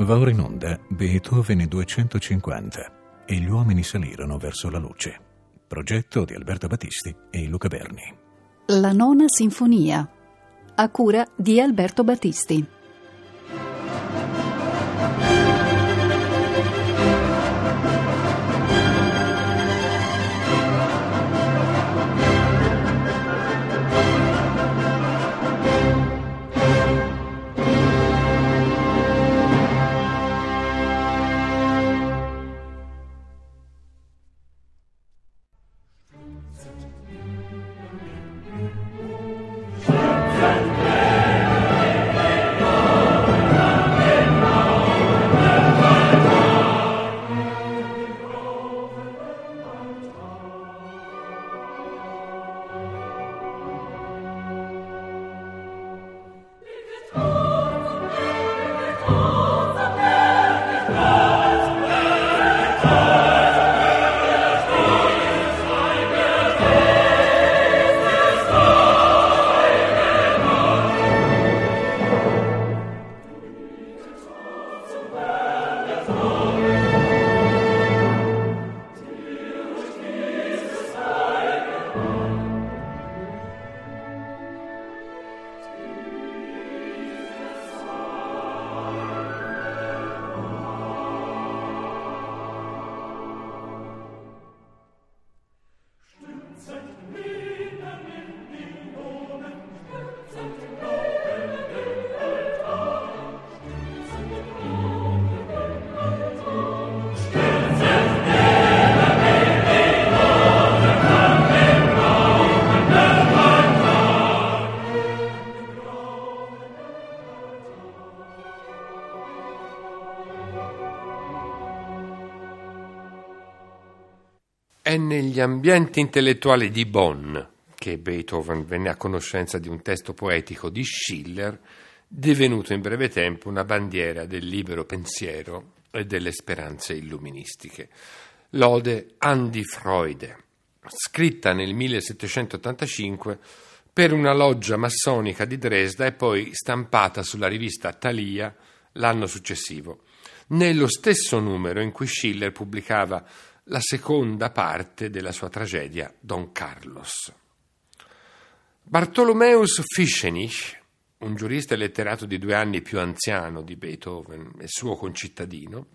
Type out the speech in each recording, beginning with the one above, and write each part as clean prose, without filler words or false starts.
Va ora in onda Beethoven 250 e gli uomini salirono verso la luce. Progetto di Alberto Battisti e Luca Berni. La Nona Sinfonia, a cura di Alberto Battisti. È negli ambienti intellettuali di Bonn che Beethoven venne a conoscenza di un testo poetico di Schiller, divenuto in breve tempo una bandiera del libero pensiero e delle speranze illuministiche. L'ode An die Freude, scritta nel 1785 per una loggia massonica di Dresda e poi stampata sulla rivista Thalia l'anno successivo, nello stesso numero in cui Schiller pubblicava la seconda parte della sua tragedia Don Carlos. Bartolomeus Fischenich, un giurista e letterato di 2 anni più anziano di Beethoven e suo concittadino,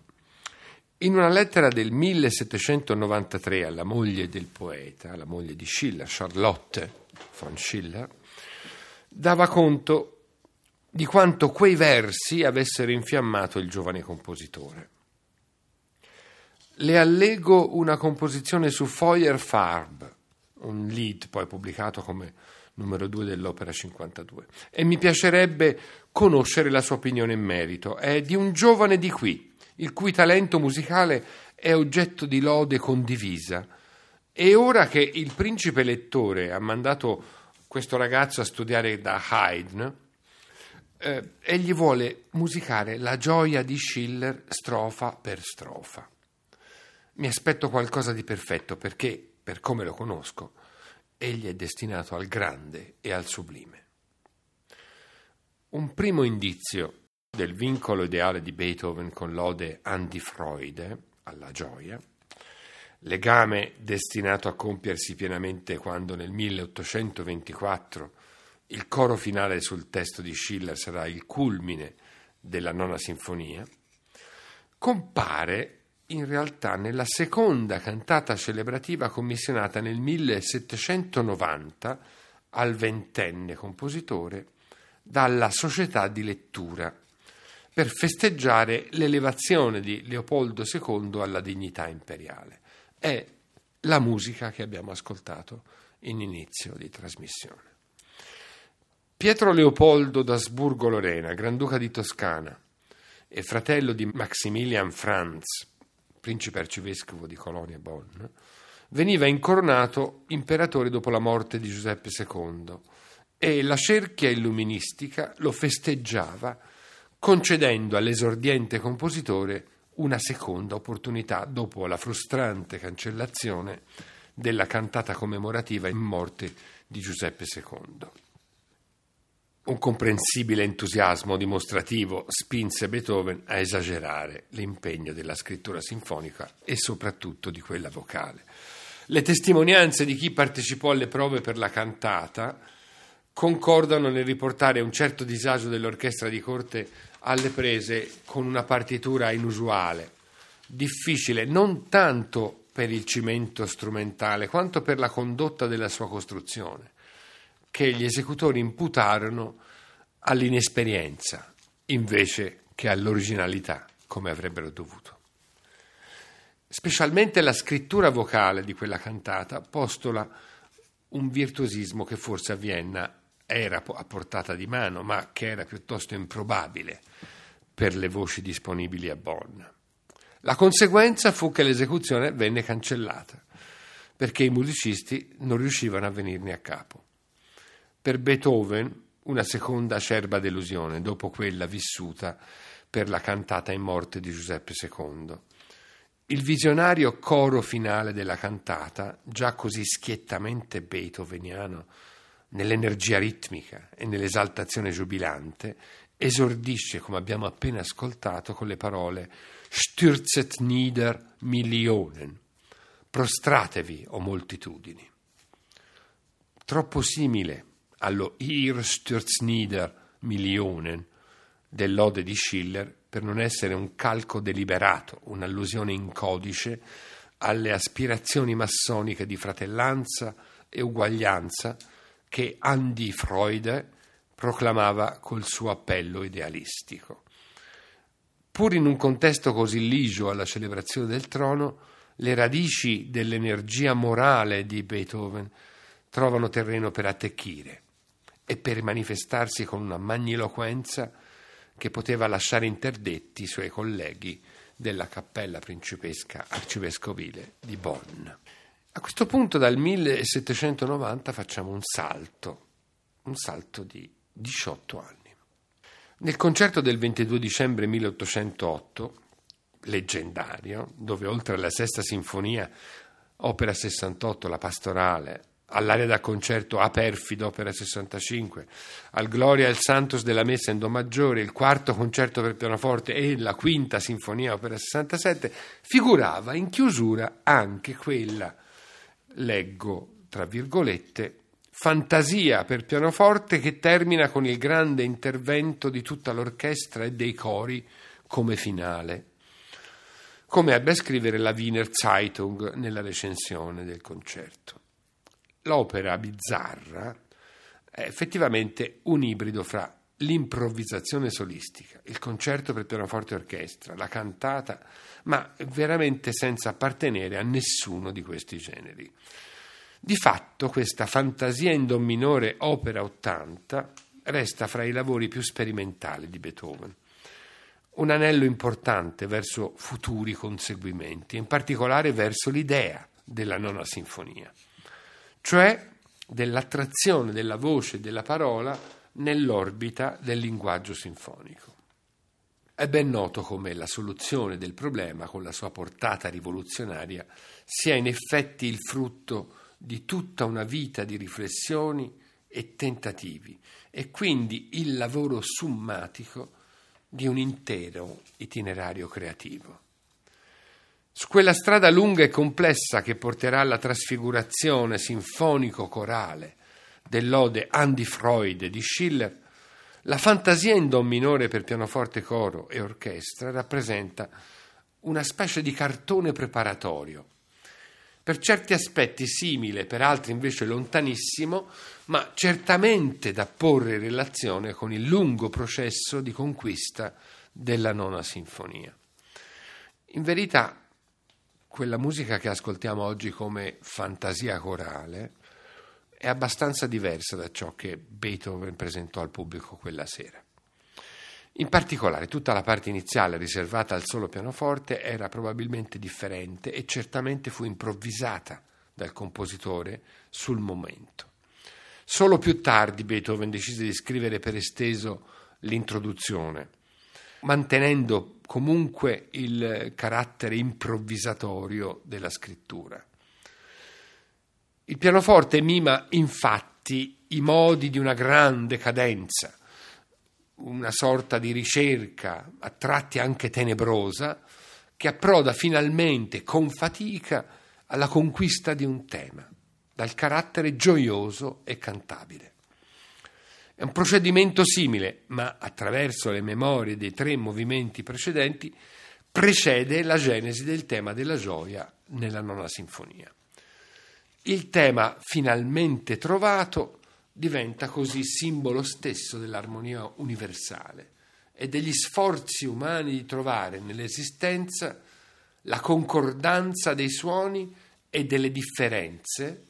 in una lettera del 1793 alla moglie del poeta, la moglie di Schiller, Charlotte von Schiller, dava conto di quanto quei versi avessero infiammato il giovane compositore. Le allego una composizione su Feuerfarb, un lied poi pubblicato come numero 2 dell'Opera 52, e mi piacerebbe conoscere la sua opinione in merito. È di un giovane di qui, il cui talento musicale è oggetto di lode condivisa. E ora che il principe lettore ha mandato questo ragazzo a studiare da Haydn, egli vuole musicare la gioia di Schiller strofa per strofa. Mi aspetto qualcosa di perfetto perché, per come lo conosco, egli è destinato al grande e al sublime. Un primo indizio del vincolo ideale di Beethoven con l'ode An die Freude, alla gioia, legame destinato a compiersi pienamente quando nel 1824 il coro finale sul testo di Schiller sarà il culmine della Nona Sinfonia, compare in realtà nella seconda cantata celebrativa commissionata nel 1790 al 20enne compositore dalla Società di Lettura per festeggiare l'elevazione di Leopoldo II alla dignità imperiale. È la musica che abbiamo ascoltato in inizio di trasmissione. Pietro Leopoldo d'Asburgo-Lorena, Granduca di Toscana e fratello di Maximilian Franz, principe arcivescovo di Colonia e Bonn, veniva incoronato imperatore dopo la morte di Giuseppe II e la cerchia illuministica lo festeggiava concedendo all'esordiente compositore una seconda opportunità dopo la frustrante cancellazione della cantata commemorativa in morte di Giuseppe II. Un comprensibile entusiasmo dimostrativo spinse Beethoven a esagerare l'impegno della scrittura sinfonica e soprattutto di quella vocale. Le testimonianze di chi partecipò alle prove per la cantata concordano nel riportare un certo disagio dell'orchestra di corte alle prese con una partitura inusuale, difficile non tanto per il cimento strumentale quanto per la condotta della sua costruzione, che gli esecutori imputarono all'inesperienza invece che all'originalità, come avrebbero dovuto. Specialmente la scrittura vocale di quella cantata postula un virtuosismo che forse a Vienna era a portata di mano, ma che era piuttosto improbabile per le voci disponibili a Bonn. La conseguenza fu che l'esecuzione venne cancellata, perché i musicisti non riuscivano a venirne a capo. Per Beethoven una seconda acerba delusione dopo quella vissuta per la cantata in morte di Giuseppe II. Il visionario coro finale della cantata, già così schiettamente beethoveniano nell'energia ritmica e nell'esaltazione giubilante, esordisce, come abbiamo appena ascoltato, con le parole «Stürzet nieder Millionen», «Prostratevi, o moltitudini». Troppo simile allo «Ihr stürzt nieder Millionen» dell'ode di Schiller per non essere un calco deliberato, un'allusione in codice alle aspirazioni massoniche di fratellanza e uguaglianza che An die Freude proclamava col suo appello idealistico. Pur in un contesto così ligio alla celebrazione del trono, le radici dell'energia morale di Beethoven trovano terreno per attecchire e per manifestarsi con una magniloquenza che poteva lasciare interdetti i suoi colleghi della cappella principesca arcivescovile di Bonn. A questo punto dal 1790 facciamo un salto di 18 anni. Nel concerto del 22 dicembre 1808, leggendario, dove oltre alla Sesta Sinfonia, Opera 68, la pastorale, all'area da concerto Aperfido, Opera 65, al Gloria e al Santos della Messa in Do Maggiore, il quarto concerto per pianoforte e la quinta sinfonia, Opera 67, figurava in chiusura anche quella, leggo tra virgolette, fantasia per pianoforte che termina con il grande intervento di tutta l'orchestra e dei cori come finale, come ebbe a scrivere la Wiener Zeitung nella recensione del concerto. L'opera bizzarra è effettivamente un ibrido fra l'improvvisazione solistica, il concerto per pianoforte e orchestra, la cantata, ma veramente senza appartenere a nessuno di questi generi. Di fatto questa fantasia in do minore opera 80 resta fra i lavori più sperimentali di Beethoven, un anello importante verso futuri conseguimenti, in particolare verso l'idea della Nona Sinfonia, cioè dell'attrazione della voce e della parola nell'orbita del linguaggio sinfonico. È ben noto come la soluzione del problema, con la sua portata rivoluzionaria, sia in effetti il frutto di tutta una vita di riflessioni e tentativi, e quindi il lavoro summatico di un intero itinerario creativo. Su quella strada lunga e complessa che porterà alla trasfigurazione sinfonico-corale dell'ode An die Freude di Schiller, la fantasia in do minore per pianoforte, coro e orchestra rappresenta una specie di cartone preparatorio, per certi aspetti simile, per altri invece lontanissimo, ma certamente da porre in relazione con il lungo processo di conquista della Nona Sinfonia. In verità, quella musica che ascoltiamo oggi come fantasia corale è abbastanza diversa da ciò che Beethoven presentò al pubblico quella sera. In particolare, tutta la parte iniziale riservata al solo pianoforte era probabilmente differente e certamente fu improvvisata dal compositore sul momento. Solo più tardi Beethoven decise di scrivere per esteso l'introduzione, mantenendo comunque il carattere improvvisatorio della scrittura. Il pianoforte mima infatti i modi di una grande cadenza, una sorta di ricerca a tratti anche tenebrosa, che approda finalmente con fatica alla conquista di un tema, dal carattere gioioso e cantabile. È un procedimento simile, ma attraverso le memorie dei tre movimenti precedenti precede la genesi del tema della gioia nella Nona Sinfonia. Il tema finalmente trovato diventa così simbolo stesso dell'armonia universale e degli sforzi umani di trovare nell'esistenza la concordanza dei suoni e delle differenze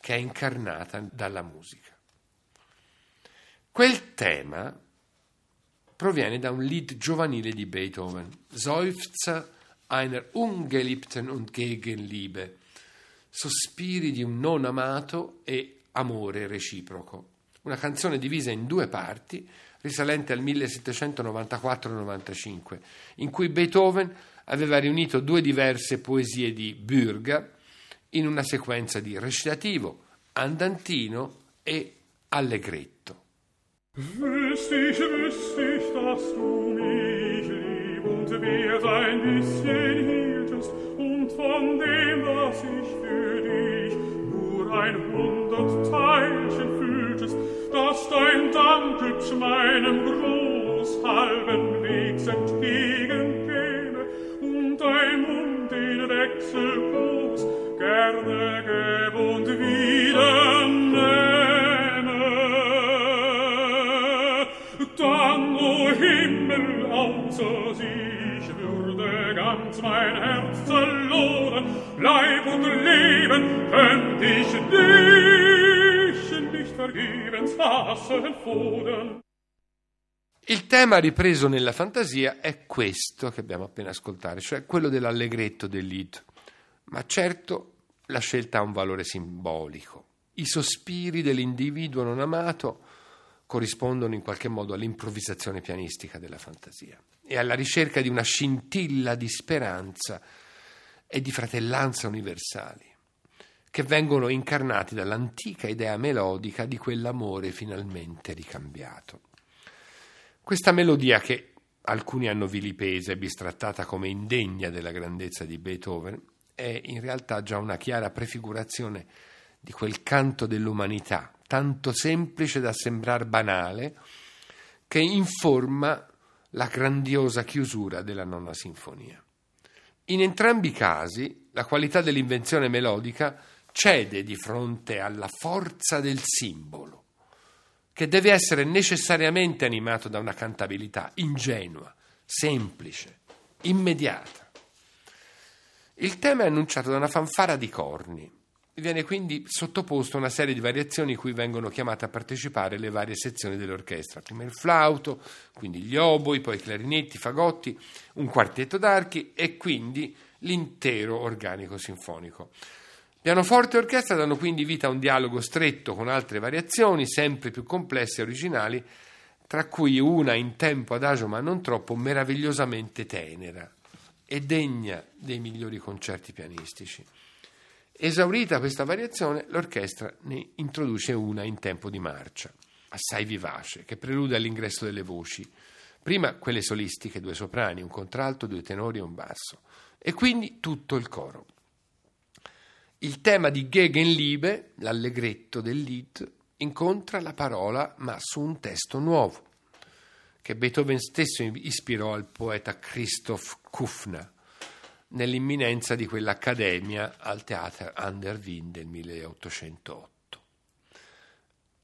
che è incarnata dalla musica. Quel tema proviene da un lied giovanile di Beethoven, Seufzer einer ungeliebten und gegenliebe, sospiri di un non amato e amore reciproco, una canzone divisa in due parti risalente al 1794-95, in cui Beethoven aveva riunito due diverse poesie di Bürger in una sequenza di recitativo, andantino e allegretto. Wüsste ich, dass du mich lieb und wert ein bisschen hieltest und von dem, was ich für dich nur 100 Teilchen fühltest, dass dein Dank meinem Gruß halben Wegs entgegenkäme und dein Mund den Wechselgruß gerne gäb und wieder nähme. Dann, o Himmel, außer sich würde ganz mein Herz verloren, Leib und Leben könnt ich dir. Il tema ripreso nella fantasia è questo che abbiamo appena ascoltato, cioè quello dell'allegretto del lied. Ma certo la scelta ha un valore simbolico. I sospiri dell'individuo non amato corrispondono in qualche modo all'improvvisazione pianistica della fantasia e alla ricerca di una scintilla di speranza e di fratellanza universali, che vengono incarnati dall'antica idea melodica di quell'amore finalmente ricambiato. Questa melodia, che alcuni hanno vilipesa e bistrattata come indegna della grandezza di Beethoven, è in realtà già una chiara prefigurazione di quel canto dell'umanità, tanto semplice da sembrar banale, che informa la grandiosa chiusura della Nona Sinfonia. In entrambi i casi, la qualità dell'invenzione melodica cede di fronte alla forza del simbolo, che deve essere necessariamente animato da una cantabilità ingenua, semplice, immediata. Il tema è annunciato da una fanfara di corni. Viene quindi sottoposto a una serie di variazioni cui vengono chiamate a partecipare le varie sezioni dell'orchestra, prima il flauto, quindi gli oboi, poi i clarinetti, i fagotti, un quartetto d'archi e quindi l'intero organico sinfonico. Pianoforte e orchestra danno quindi vita a un dialogo stretto con altre variazioni, sempre più complesse e originali, tra cui una in tempo adagio ma non troppo meravigliosamente tenera e degna dei migliori concerti pianistici. Esaurita questa variazione, l'orchestra ne introduce una in tempo di marcia, assai vivace, che prelude all'ingresso delle voci, prima quelle solistiche, 2 soprani, un contralto, 2 tenori e un basso, e quindi tutto il coro. Il tema di Gegenliebe, l'allegretto del lied, incontra la parola ma su un testo nuovo, che Beethoven stesso ispirò al poeta Christoph Kufner nell'imminenza di quell'accademia al Theater an der Wien del 1808.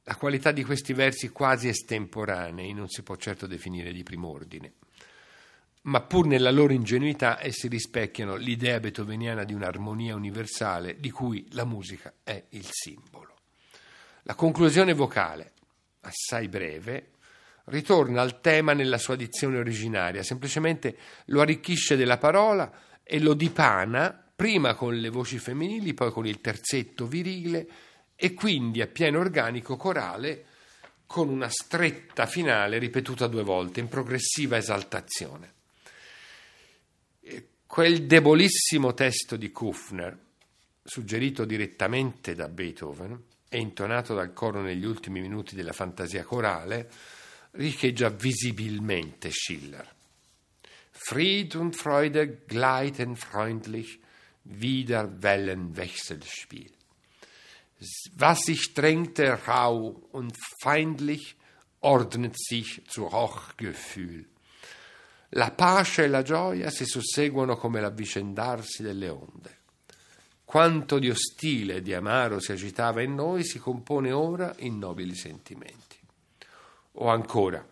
La qualità di questi versi quasi estemporanei non si può certo definire di prim'ordine, ma pur nella loro ingenuità essi rispecchiano l'idea beethoveniana di un'armonia universale di cui la musica è il simbolo. La conclusione vocale, assai breve, ritorna al tema nella sua dizione originaria, semplicemente lo arricchisce della parola e lo dipana prima con le voci femminili, poi con il terzetto virile e quindi a pieno organico corale con una stretta finale ripetuta 2 volte in progressiva esaltazione. Quel debolissimo testo di Kufner, suggerito direttamente da Beethoven, e intonato dal coro negli ultimi minuti della fantasia corale, riecheggia visibilmente Schiller. Fried und Freude gleiten freundlich wider Wellenwechselspiel. Was sich drängte rau und feindlich, ordnet sich zu Hochgefühl. La pace e la gioia si susseguono come l'avvicendarsi delle onde. Quanto di ostile e di amaro si agitava in noi si compone ora in nobili sentimenti. O ancora,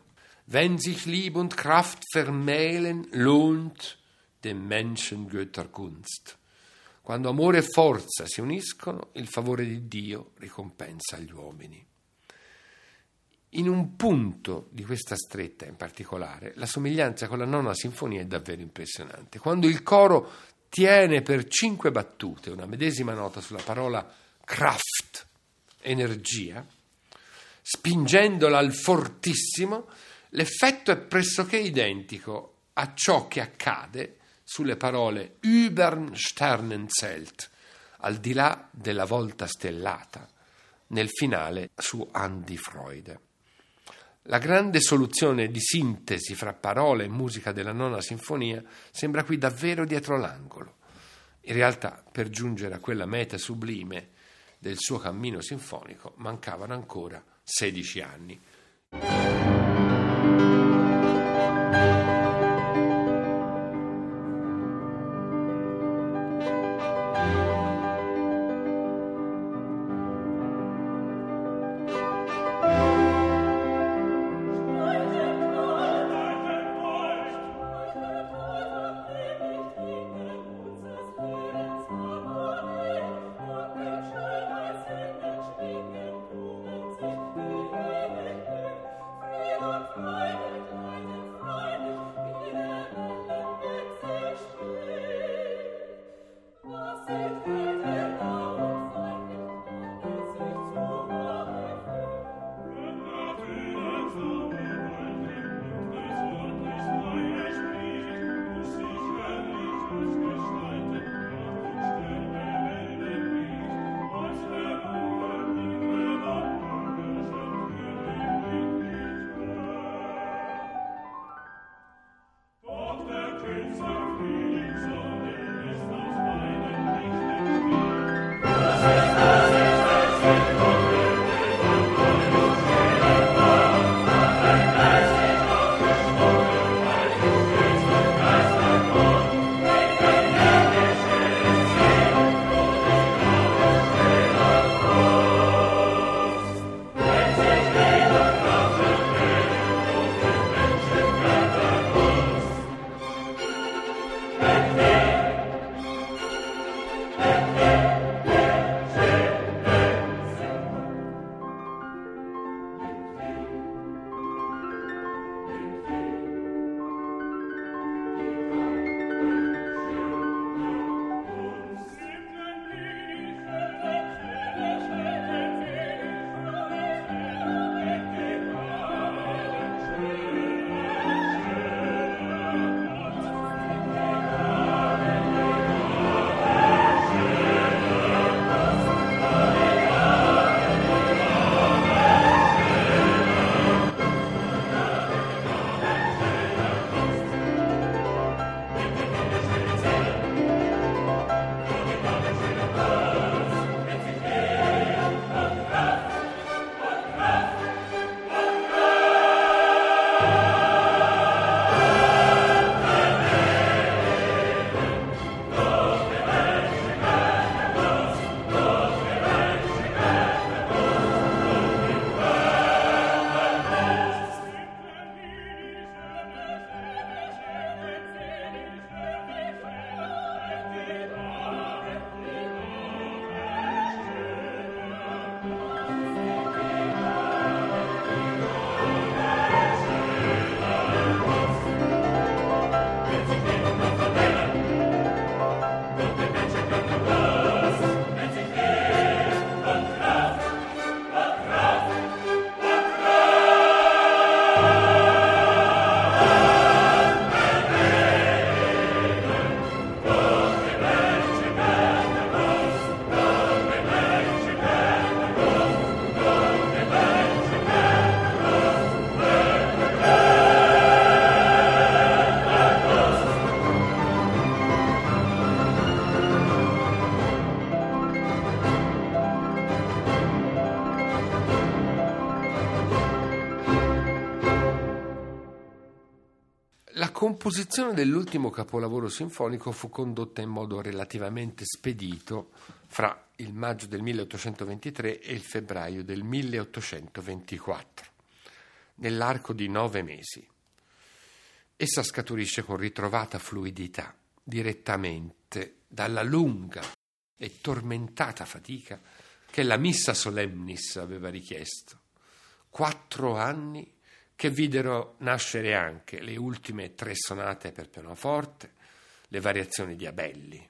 wenn sich Lieb und Kraft vermählen, lohnt dem Menschen Göttergunst. Quando amore e forza si uniscono, il favore di Dio ricompensa gli uomini. In un punto di questa stretta in particolare, la somiglianza con la Nona Sinfonia è davvero impressionante. Quando il coro tiene per 5 battute una medesima nota sulla parola Kraft, energia, spingendola al fortissimo, l'effetto è pressoché identico a ciò che accade sulle parole übern Sternenzelt, al di là della volta stellata, nel finale su An die Freude. La grande soluzione di sintesi fra parole e musica della Nona Sinfonia sembra qui davvero dietro l'angolo. In realtà, per giungere a quella meta sublime del suo cammino sinfonico, mancavano ancora 16 anni. composizione dell'ultimo capolavoro sinfonico fu condotta in modo relativamente spedito fra il maggio del 1823 e il febbraio del 1824, nell'arco di 9 mesi. Essa scaturisce con ritrovata fluidità, direttamente dalla lunga e tormentata fatica che la Missa Solemnis aveva richiesto. 4 anni che videro nascere anche le ultime 3 sonate per pianoforte, le variazioni di Abelli.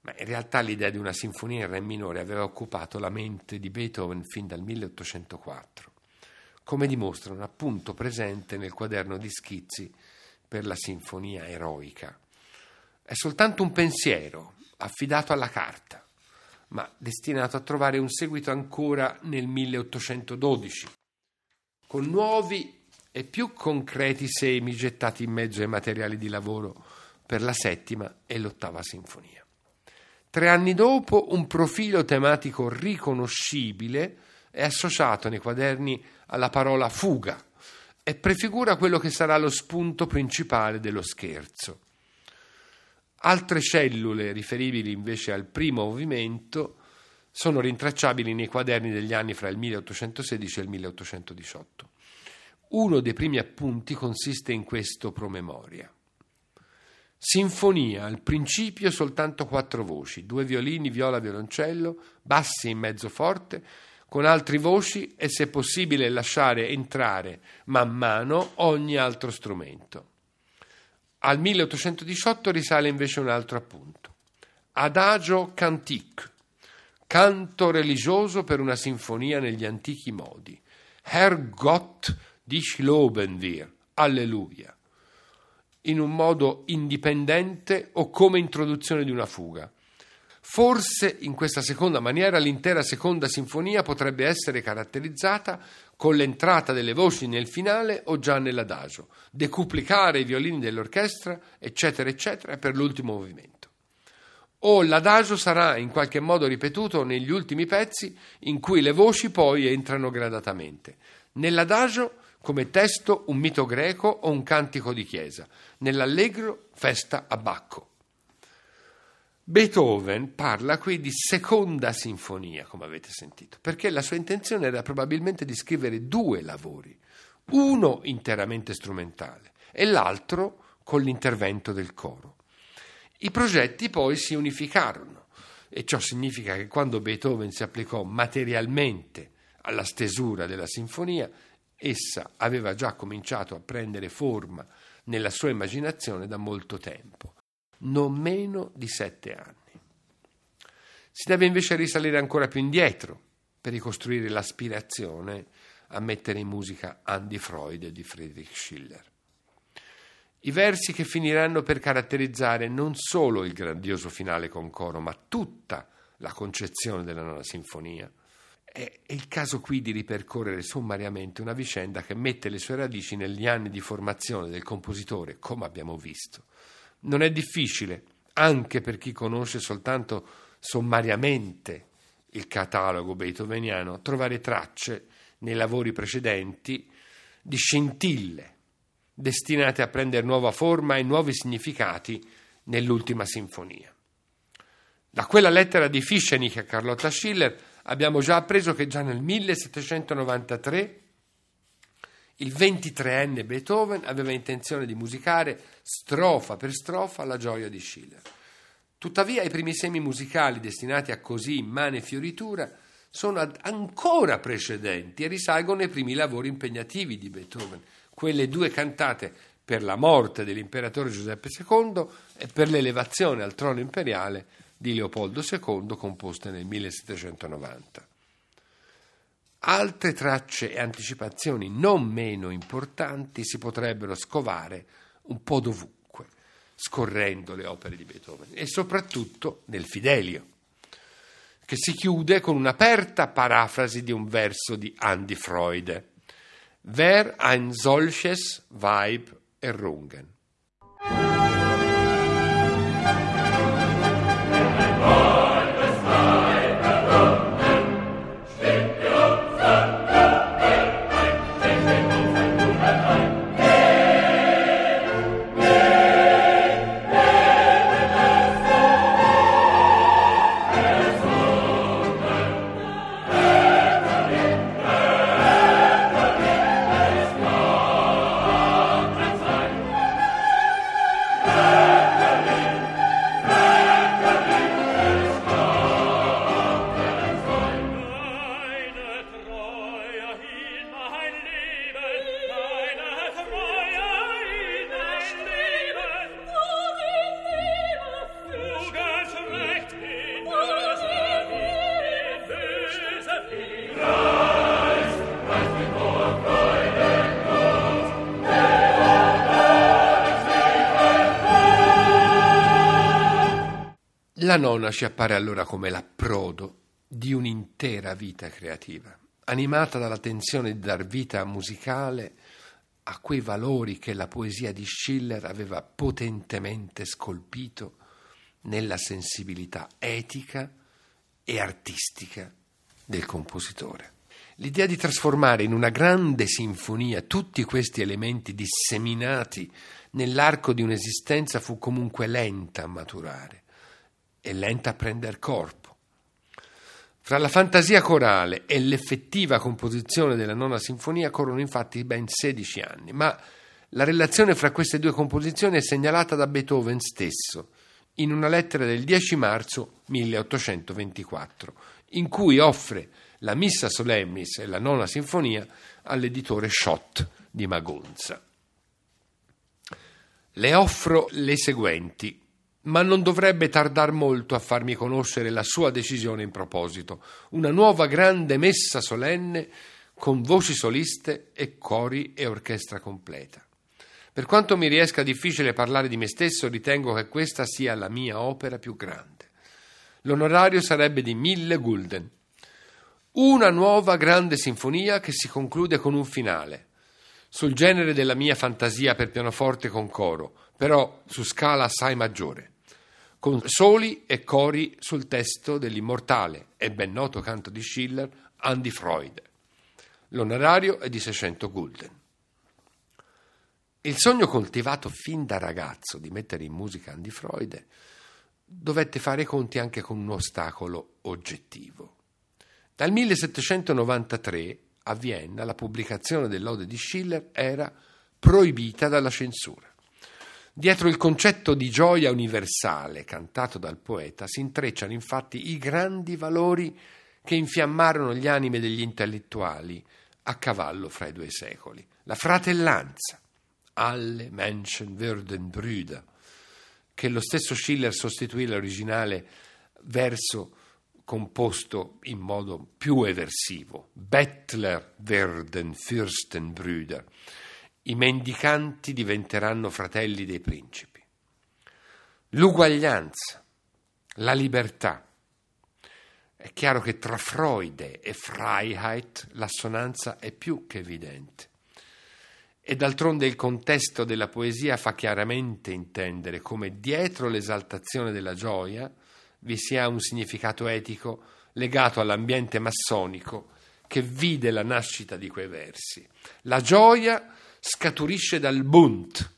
Ma in realtà l'idea di una sinfonia in re minore aveva occupato la mente di Beethoven fin dal 1804, come dimostra un appunto presente nel quaderno di schizzi per la sinfonia eroica. È soltanto un pensiero affidato alla carta, ma destinato a trovare un seguito ancora nel 1812, con nuovi e più concreti semi gettati in mezzo ai materiali di lavoro per la 7ª e l'8ª sinfonia. 3 anni dopo, un profilo tematico riconoscibile è associato nei quaderni alla parola fuga e prefigura quello che sarà lo spunto principale dello scherzo. Altre cellule riferibili invece al primo movimento sono rintracciabili nei quaderni degli anni fra il 1816 e il 1818. Uno dei primi appunti consiste in questo promemoria. Sinfonia, al principio soltanto 4 voci, 2 violini, viola, violoncello, bassi in mezzo forte, con altri voci e se possibile lasciare entrare man mano ogni altro strumento. Al 1818 risale invece un altro appunto. Adagio cantique, canto religioso per una sinfonia negli antichi modi. Herr Gott, dich loben wir, alleluia. In un modo indipendente o come introduzione di una fuga. Forse in questa seconda maniera l'intera 2ª sinfonia potrebbe essere caratterizzata con l'entrata delle voci nel finale o già nell'adagio, decuplicare i violini dell'orchestra, eccetera, eccetera, per l'ultimo movimento. O l'adagio sarà in qualche modo ripetuto negli ultimi pezzi in cui le voci poi entrano gradatamente. Nell'adagio, come testo, un mito greco o un cantico di chiesa. Nell'allegro, festa a Bacco. Beethoven parla qui di 2ª sinfonia, come avete sentito, perché la sua intenzione era probabilmente di scrivere 2 lavori, uno interamente strumentale e l'altro con l'intervento del coro. I progetti poi si unificarono e ciò significa che quando Beethoven si applicò materialmente alla stesura della sinfonia, essa aveva già cominciato a prendere forma nella sua immaginazione da molto tempo. Non meno di 7 anni. Si deve invece risalire ancora più indietro per ricostruire l'aspirazione a mettere in musica An die Freude di Friedrich Schiller. I versi che finiranno per caratterizzare non solo il grandioso finale con coro, ma tutta la concezione della 9ª sinfonia. È il caso qui di ripercorrere sommariamente una vicenda che mette le sue radici negli anni di formazione del compositore, come abbiamo visto. Non è difficile, anche per chi conosce soltanto sommariamente il catalogo beethoveniano, trovare tracce nei lavori precedenti di scintille destinate a prendere nuova forma e nuovi significati nell'8ª sinfonia. Da quella lettera di Fischenich a Charlotte Schiller abbiamo già appreso che già nel 1793 il 23enne Beethoven aveva intenzione di musicare strofa per strofa la gioia di Schiller. Tuttavia i primi semi musicali destinati a così immane fioritura sono ancora precedenti e risalgono ai primi lavori impegnativi di Beethoven, quelle 2 cantate per la morte dell'imperatore Giuseppe II e per l'elevazione al trono imperiale di Leopoldo II, composte nel 1790. Altre tracce e anticipazioni non meno importanti si potrebbero scovare un po' dovunque, scorrendo le opere di Beethoven e soprattutto nel Fidelio, che si chiude con un'aperta parafrasi di un verso di An die Freude. Wer ein solches Weib errungen. La nona ci appare allora come l'approdo di un'intera vita creativa, animata dalla tensione di dar vita musicale a quei valori che la poesia di Schiller aveva potentemente scolpito nella sensibilità etica e artistica del compositore. L'idea di trasformare in una grande sinfonia tutti questi elementi disseminati nell'arco di un'esistenza fu comunque lenta a maturare e lenta a prender corpo. Fra la fantasia corale e l'effettiva composizione della Nona Sinfonia corrono infatti ben 16 anni, ma la relazione fra queste due composizioni è segnalata da Beethoven stesso in una lettera del 10 marzo 1824, in cui offre la Missa Solemnis e la Nona Sinfonia all'editore Schott di Magonza. Le offro le seguenti, ma non dovrebbe tardar molto a farmi conoscere la sua decisione in proposito. Una nuova grande messa solenne con voci soliste e cori e orchestra completa. Per quanto mi riesca difficile parlare di me stesso, ritengo che questa sia la mia opera più grande. L'onorario sarebbe di 1000 gulden. Una nuova grande sinfonia che si conclude con un finale, sul genere della mia fantasia per pianoforte con coro, però su scala assai maggiore, con soli e cori sul testo dell'immortale e ben noto canto di Schiller, An die Freude. L'onorario è di 600 gulden. Il sogno coltivato fin da ragazzo di mettere in musica An die Freude dovette fare i conti anche con un ostacolo oggettivo. Dal 1793 a Vienna la pubblicazione dell'Ode di Schiller era proibita dalla censura. Dietro il concetto di gioia universale cantato dal poeta si intrecciano infatti i grandi valori che infiammarono gli animi degli intellettuali a cavallo fra i due secoli. La fratellanza, alle Menschen werden Brüder, che lo stesso Schiller sostituì l'originale verso composto in modo più eversivo, Bettler werden Fürstenbrüder, i mendicanti diventeranno fratelli dei principi. L'uguaglianza, la libertà. È chiaro che tra Freude e Freiheit l'assonanza è più che evidente. E d'altronde il contesto della poesia fa chiaramente intendere come dietro l'esaltazione della gioia vi sia un significato etico legato all'ambiente massonico che vide la nascita di quei versi. La gioia scaturisce dal Bund,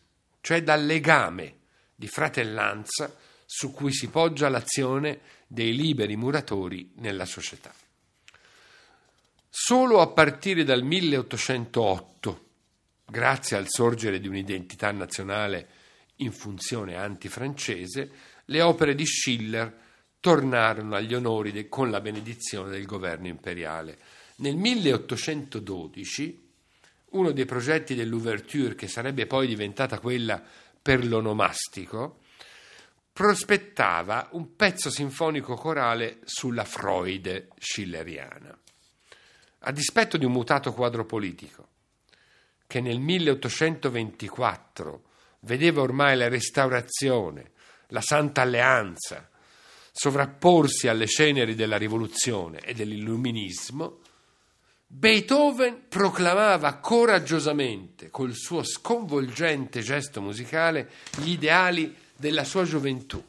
cioè dal legame di fratellanza su cui si poggia l'azione dei liberi muratori nella società. Solo a partire dal 1808, grazie al sorgere di un'identità nazionale in funzione antifrancese, le opere di Schiller tornarono agli onori con la benedizione del governo imperiale. Nel 1812 uno dei progetti dell'ouverture, che sarebbe poi diventata quella per l'onomastico, prospettava un pezzo sinfonico corale sulla Freude schilleriana, a dispetto di un mutato quadro politico, che nel 1824 vedeva ormai la restaurazione, la Santa Alleanza, sovrapporsi alle ceneri della rivoluzione e dell'illuminismo, Beethoven proclamava coraggiosamente, col suo sconvolgente gesto musicale, gli ideali della sua gioventù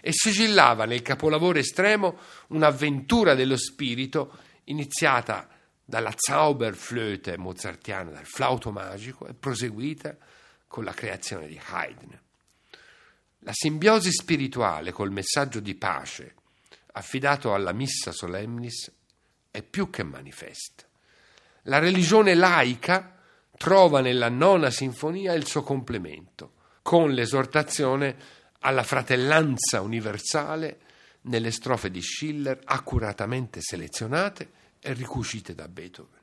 e sigillava nel capolavoro estremo un'avventura dello spirito iniziata dalla Zauberflöte mozartiana, dal flauto magico, e proseguita con la creazione di Haydn. La simbiosi spirituale col messaggio di pace affidato alla Missa Solemnis è più che manifesta. La religione laica trova nella Nona Sinfonia il suo complemento, con l'esortazione alla fratellanza universale nelle strofe di Schiller accuratamente selezionate e ricucite da Beethoven.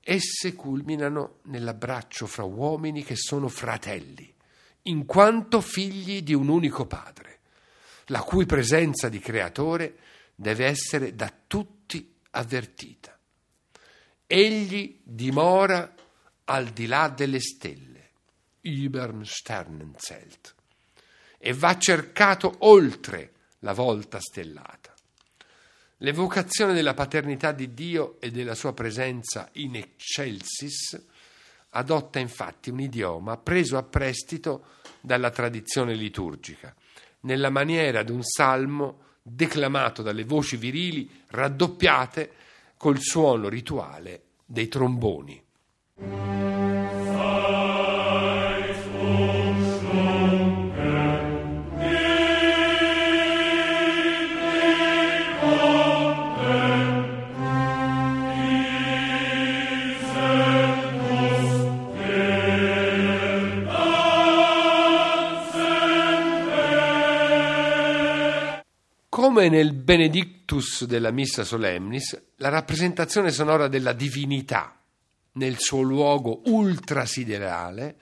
Esse culminano nell'abbraccio fra uomini che sono fratelli, in quanto figli di un unico padre, la cui presenza di creatore deve essere da tutti avvertita. Egli dimora al di là delle stelle, über Sternenzelt, e va cercato oltre la volta stellata. L'evocazione della paternità di Dio e della sua presenza in excelsis adotta infatti un idioma preso a prestito dalla tradizione liturgica, nella maniera di un salmo declamato dalle voci virili raddoppiate col suono rituale dei tromboni. Come nel Benedictus della Missa Solemnis, la rappresentazione sonora della divinità nel suo luogo ultrasiderale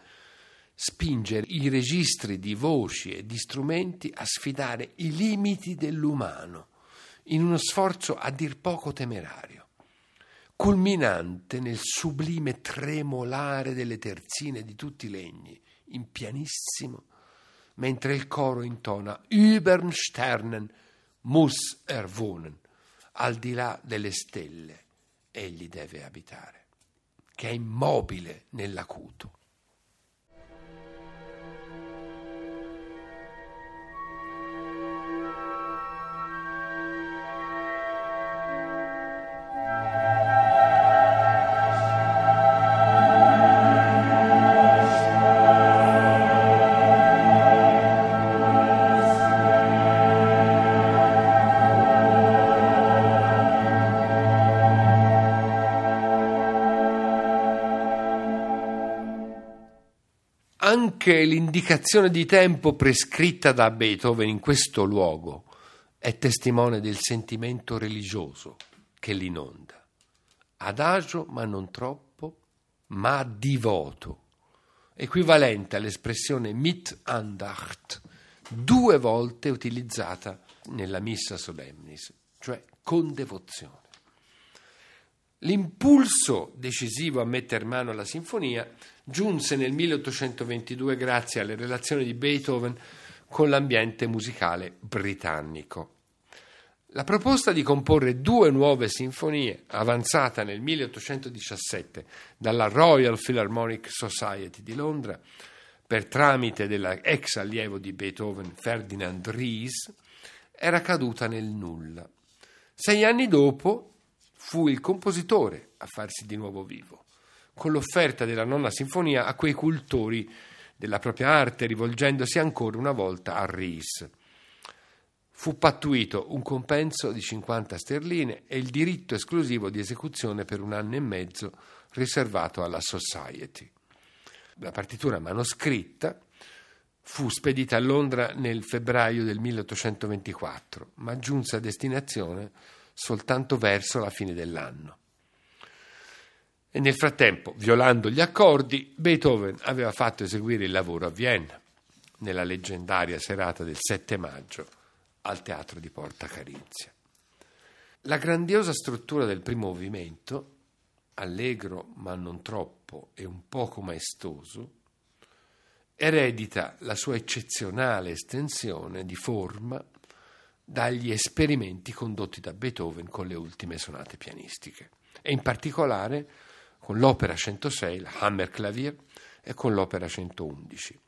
spinge i registri di voci e di strumenti a sfidare i limiti dell'umano in uno sforzo a dir poco temerario, culminante nel sublime tremolare delle terzine di tutti i legni, in pianissimo, mentre il coro intona «Übern Sternen muss er wohnen», al di là delle stelle egli deve abitare, che è immobile nell'acuto. Anche l'indicazione di tempo prescritta da Beethoven in questo luogo è testimone del sentimento religioso che l'inonda. Adagio, ma non troppo, ma divoto, equivalente all'espressione mit Andacht, 2 volte utilizzata nella Missa Solemnis, cioè con devozione. L'impulso decisivo a mettere mano alla sinfonia giunse nel 1822 grazie alle relazioni di Beethoven con l'ambiente musicale britannico. La proposta di comporre 2 nuove sinfonie, avanzata nel 1817 dalla Royal Philharmonic Society di Londra per tramite della ex allievo di Beethoven Ferdinand Ries, era caduta nel nulla. 6 anni dopo fu il compositore a farsi di nuovo vivo, con l'offerta della Nona Sinfonia a quei cultori della propria arte, rivolgendosi ancora una volta a Ries. Fu pattuito un compenso di 50 sterline e il diritto esclusivo di esecuzione per un anno e mezzo riservato alla Society. La partitura manoscritta fu spedita a Londra nel febbraio del 1824, ma giunse a destinazione soltanto verso la fine dell'anno. E nel frattempo, violando gli accordi, Beethoven aveva fatto eseguire il lavoro a Vienna, nella leggendaria serata del 7 maggio al teatro di Porta Carinzia. La grandiosa struttura del primo movimento, allegro ma non troppo e un poco maestoso, eredita la sua eccezionale estensione di forma dagli esperimenti condotti da Beethoven con le ultime sonate pianistiche, e in particolare con l'opera 106, il Hammerklavier, e con l'opera 111,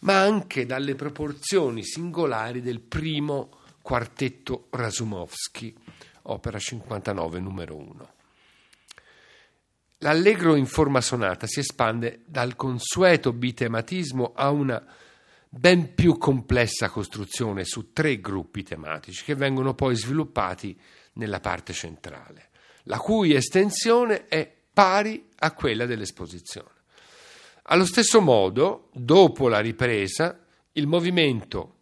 ma anche dalle proporzioni singolari del primo quartetto Rasumowski, opera 59, numero 1. L'allegro in forma sonata si espande dal consueto bitematismo a una ben più complessa costruzione su 3 gruppi tematici che vengono poi sviluppati nella parte centrale, la cui estensione è pari a quella dell'esposizione. Allo stesso modo, dopo la ripresa, il movimento,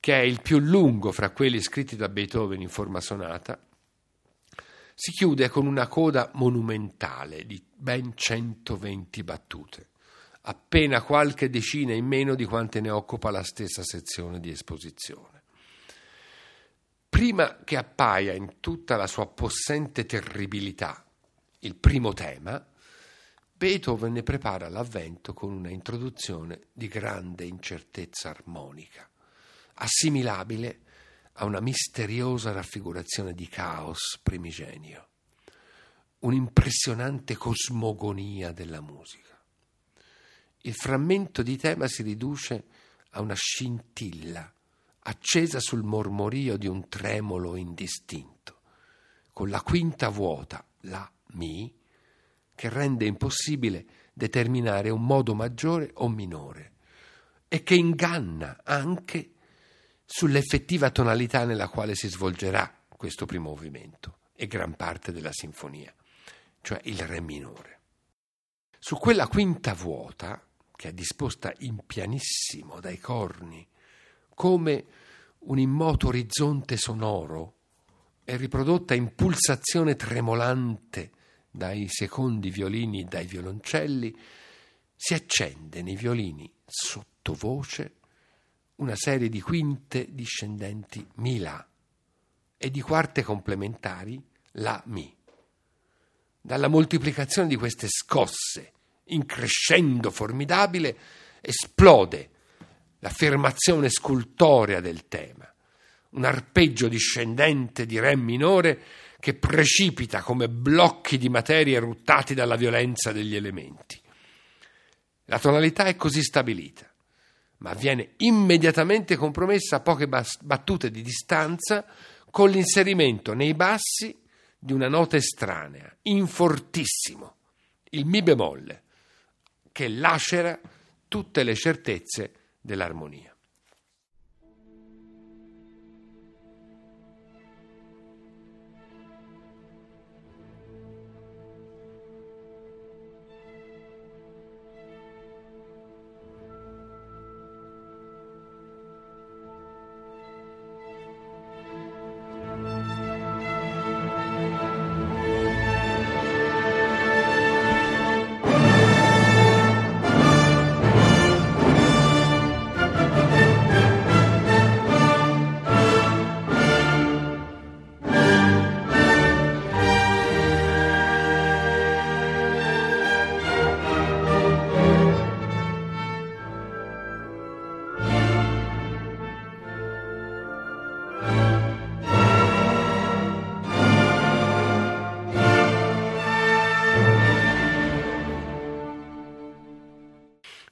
che è il più lungo fra quelli scritti da Beethoven in forma sonata, si chiude con una coda monumentale di ben 120 battute, appena qualche decina in meno di quante ne occupa la stessa sezione di esposizione. Prima che appaia in tutta la sua possente terribilità il primo tema, Beethoven ne prepara l'avvento con una introduzione di grande incertezza armonica, assimilabile a una misteriosa raffigurazione di caos primigenio, un'impressionante cosmogonia della musica. Il frammento di tema si riduce a una scintilla accesa sul mormorio di un tremolo indistinto, con la quinta vuota, la Mi, che rende impossibile determinare un modo maggiore o minore e che inganna anche sull'effettiva tonalità nella quale si svolgerà questo primo movimento e gran parte della sinfonia, cioè il Re minore. Su quella quinta vuota, che è disposta in pianissimo dai corni, come un immoto orizzonte sonoro, è riprodotta in pulsazione tremolante dai secondi violini e dai violoncelli, si accende nei violini sottovoce una serie di quinte discendenti Mi La e di quarte complementari La Mi. Dalla moltiplicazione di queste scosse in crescendo formidabile esplode l'affermazione scultorea del tema, un arpeggio discendente di Re minore che precipita come blocchi di materia eruttati dalla violenza degli elementi. La tonalità è così stabilita, ma viene immediatamente compromessa a poche battute di distanza con l'inserimento nei bassi di una nota estranea, in fortissimo, il Mi bemolle, che lacera tutte le certezze dell'armonia.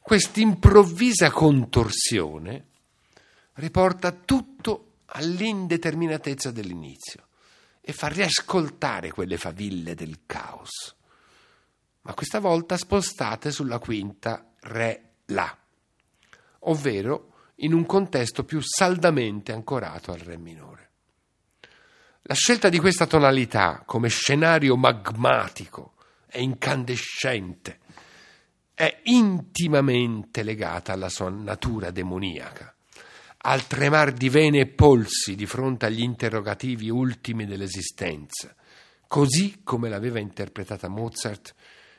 Quest'improvvisa contorsione riporta tutto all'indeterminatezza dell'inizio e fa riascoltare quelle faville del caos, ma questa volta spostate sulla quinta Re La, ovvero in un contesto più saldamente ancorato al Re minore. La scelta di questa tonalità come scenario magmatico e incandescente è intimamente legata alla sua natura demoniaca, al tremar di vene e polsi di fronte agli interrogativi ultimi dell'esistenza, così come l'aveva interpretata Mozart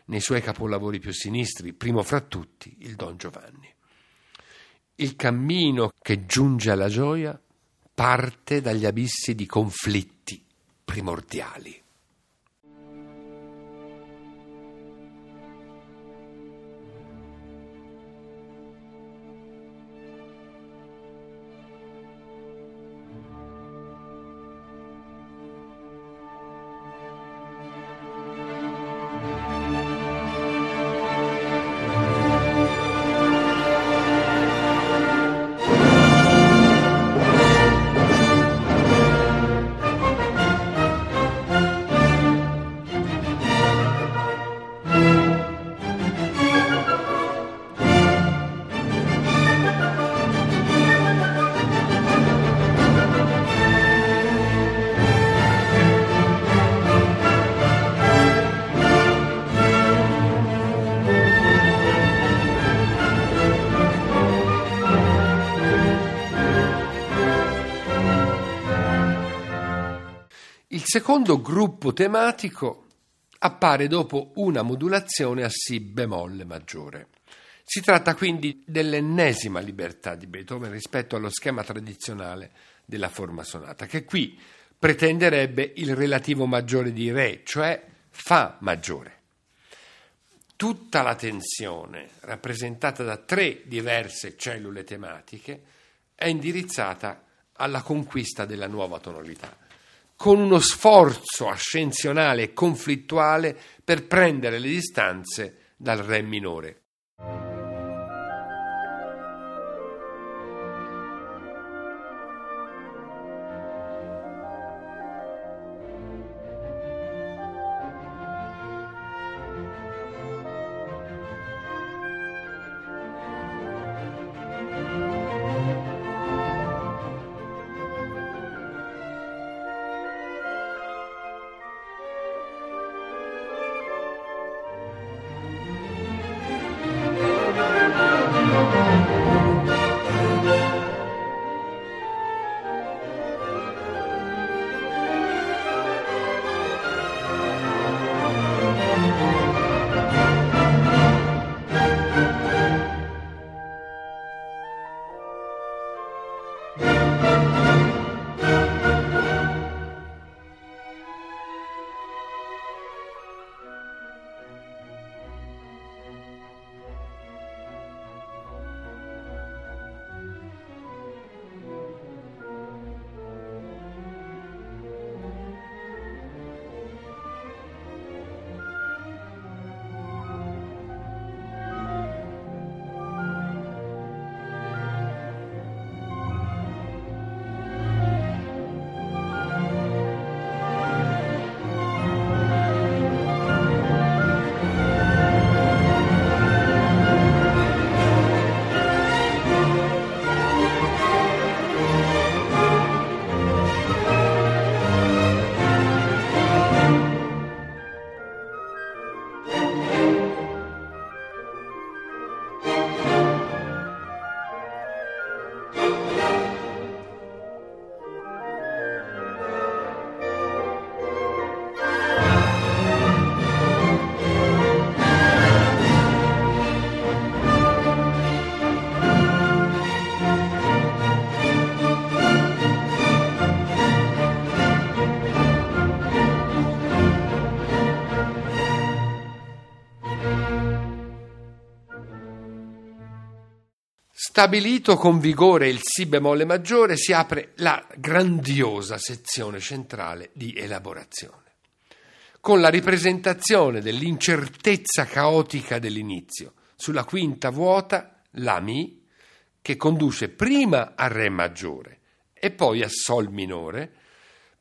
nei suoi capolavori più sinistri, primo fra tutti il Don Giovanni. Il cammino che giunge alla gioia parte dagli abissi di conflitti primordiali. Il secondo gruppo tematico appare dopo una modulazione a Si bemolle maggiore. Si tratta quindi dell'ennesima libertà di Beethoven rispetto allo schema tradizionale della forma sonata, che qui pretenderebbe il relativo maggiore di Re, cioè Fa maggiore. Tutta la tensione, rappresentata da tre diverse cellule tematiche, è indirizzata alla conquista della nuova tonalità, con uno sforzo ascensionale e conflittuale per prendere le distanze dal re minore. Stabilito con vigore il Si bemolle maggiore, si apre la grandiosa sezione centrale di elaborazione, con la ripresentazione dell'incertezza caotica dell'inizio, sulla quinta vuota, la Mi, che conduce prima a Re maggiore e poi a Sol minore,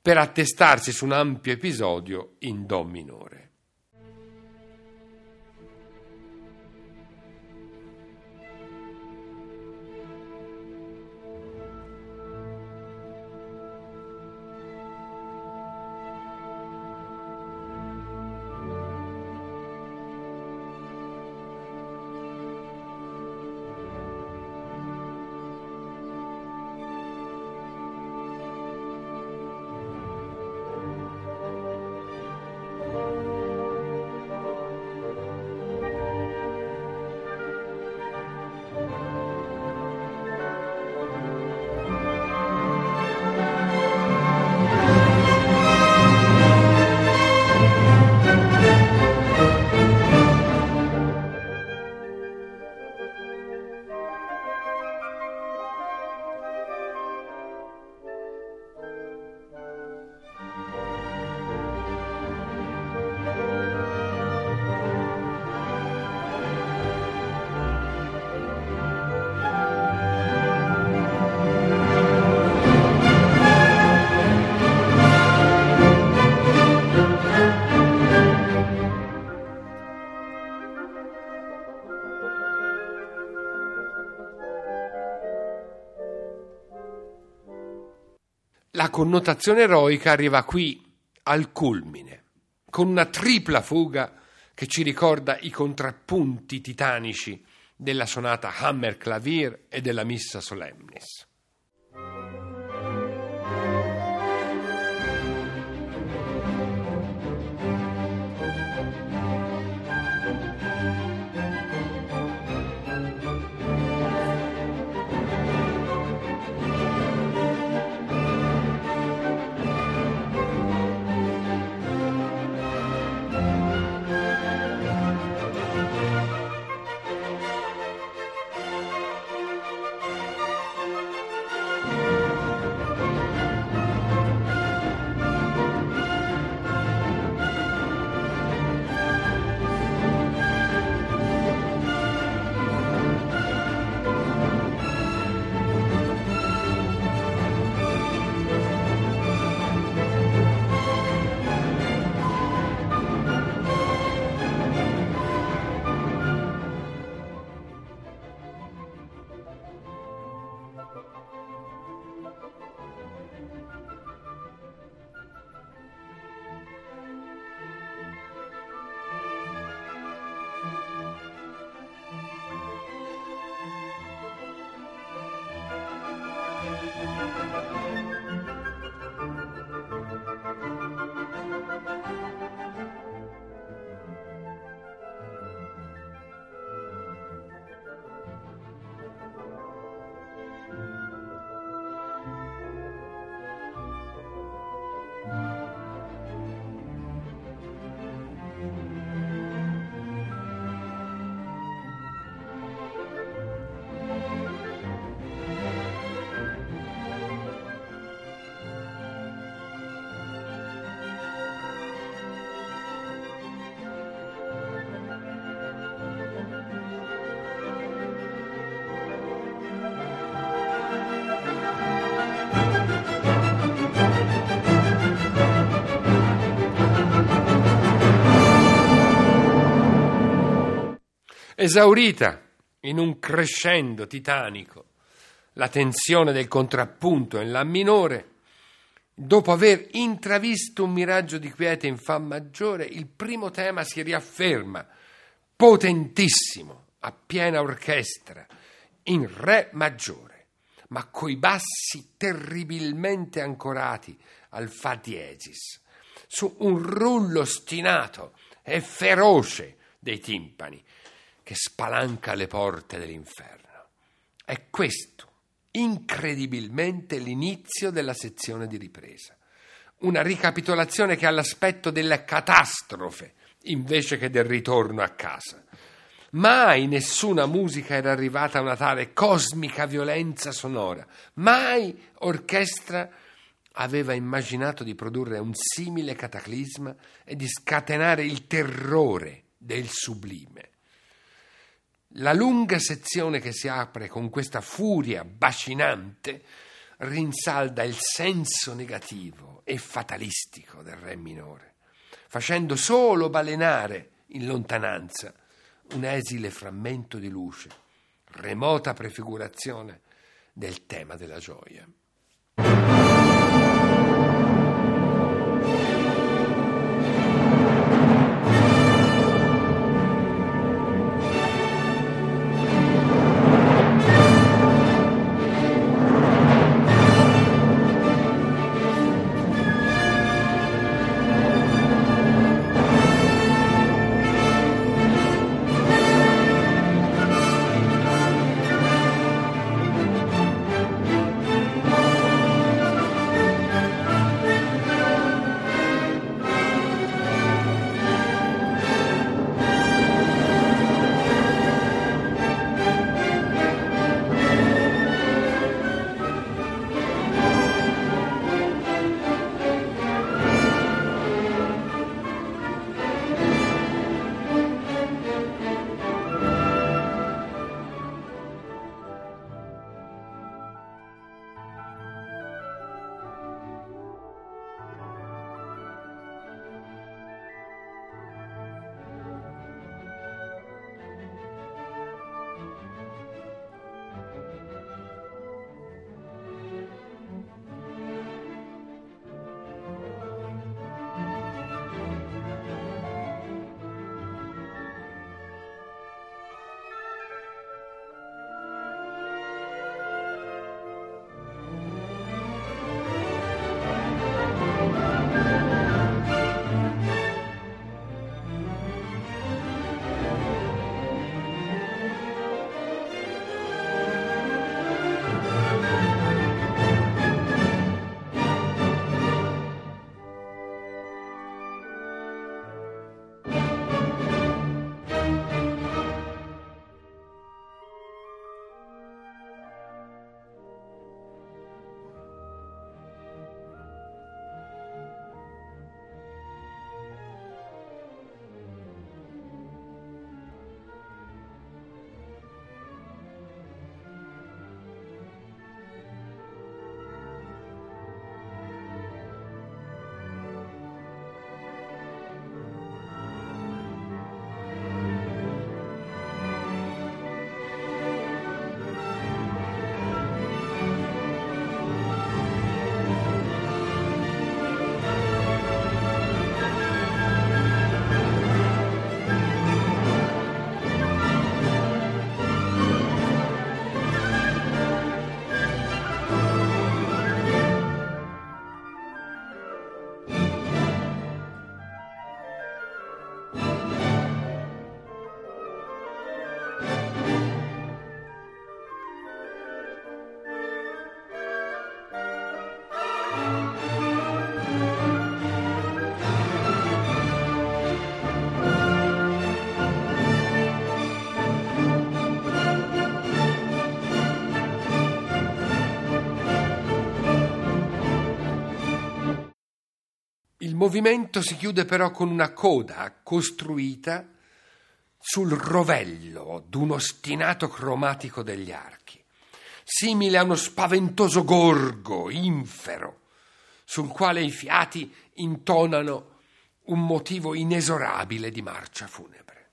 per attestarsi su un ampio episodio in Do minore. La connotazione eroica arriva qui al culmine, con una tripla fuga che ci ricorda i contrappunti titanici della sonata Hammerklavier e della Missa Solemnis. Esaurita in un crescendo titanico la tensione del contrappunto in La minore, dopo aver intravisto un miraggio di quiete in Fa maggiore, il primo tema si riafferma potentissimo a piena orchestra in Re maggiore, ma coi bassi terribilmente ancorati al Fa diesis, su un rullo ostinato e feroce dei timpani che spalanca le porte dell'inferno. È questo, incredibilmente, l'inizio della sezione di ripresa. Una ricapitolazione che ha l'aspetto della catastrofe, invece che del ritorno a casa. Mai nessuna musica era arrivata a una tale cosmica violenza sonora. Mai orchestra aveva immaginato di produrre un simile cataclisma e di scatenare il terrore del sublime. La lunga sezione che si apre con questa furia bacinante rinsalda il senso negativo e fatalistico del Re minore, facendo solo balenare in lontananza un esile frammento di luce, remota prefigurazione del tema della gioia. movimento si chiude però con una coda costruita sul rovello d'un ostinato cromatico degli archi, simile a uno spaventoso gorgo infero sul quale i fiati intonano un motivo inesorabile di marcia funebre,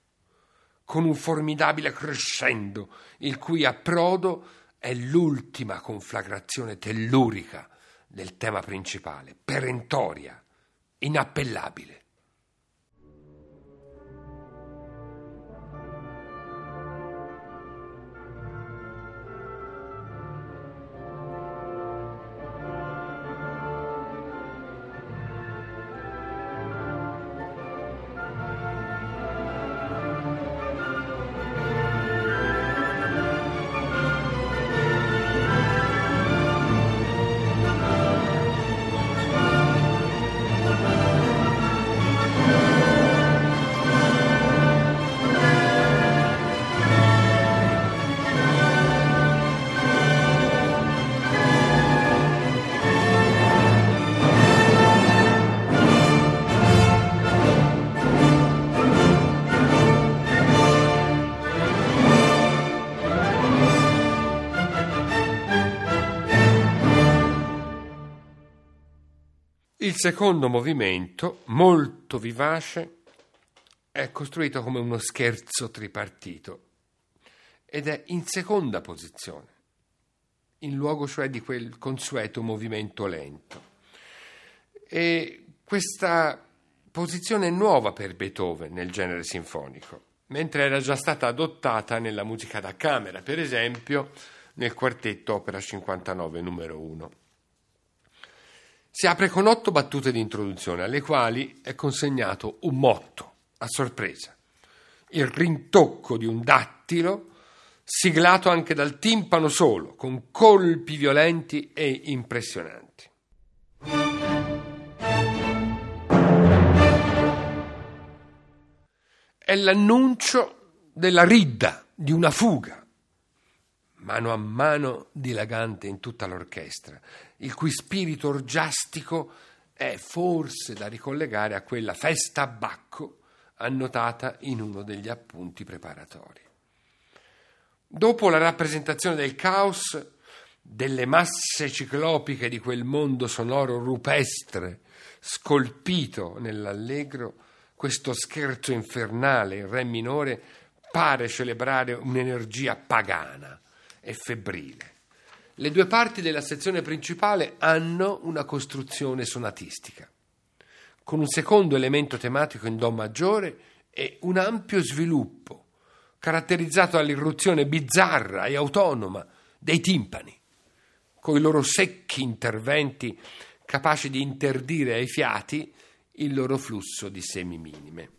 con un formidabile crescendo il cui approdo è l'ultima conflagrazione tellurica del tema principale, perentoria, inappellabile. Il secondo movimento, molto vivace, è costruito come uno scherzo tripartito ed è in seconda posizione, in luogo cioè di quel consueto movimento lento. E questa posizione è nuova per Beethoven nel genere sinfonico, mentre era già stata adottata nella musica da camera, per esempio nel quartetto Opera 59 numero 1. Si apre con 8 battute di introduzione, alle quali è consegnato un motto a sorpresa, il rintocco di un dattilo siglato anche dal timpano solo, con colpi violenti e impressionanti. È l'annuncio della ridda, di una fuga, mano a mano dilagante in tutta l'orchestra, il cui spirito orgiastico è forse da ricollegare a quella festa a Bacco annotata in uno degli appunti preparatori. Dopo la rappresentazione del caos, delle masse ciclopiche di quel mondo sonoro rupestre scolpito nell'allegro, questo scherzo infernale in re minore pare celebrare un'energia pagana e febbrile. Le due parti della sezione principale hanno una costruzione sonatistica, con un secondo elemento tematico in Do maggiore e un ampio sviluppo, caratterizzato dall'irruzione bizzarra e autonoma dei timpani, con i loro secchi interventi capaci di interdire ai fiati il loro flusso di semi minime.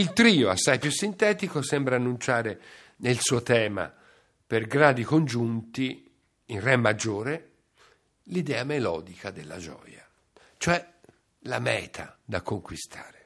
Il trio, assai più sintetico, sembra annunciare nel suo tema per gradi congiunti in re maggiore l'idea melodica della gioia, cioè la meta da conquistare.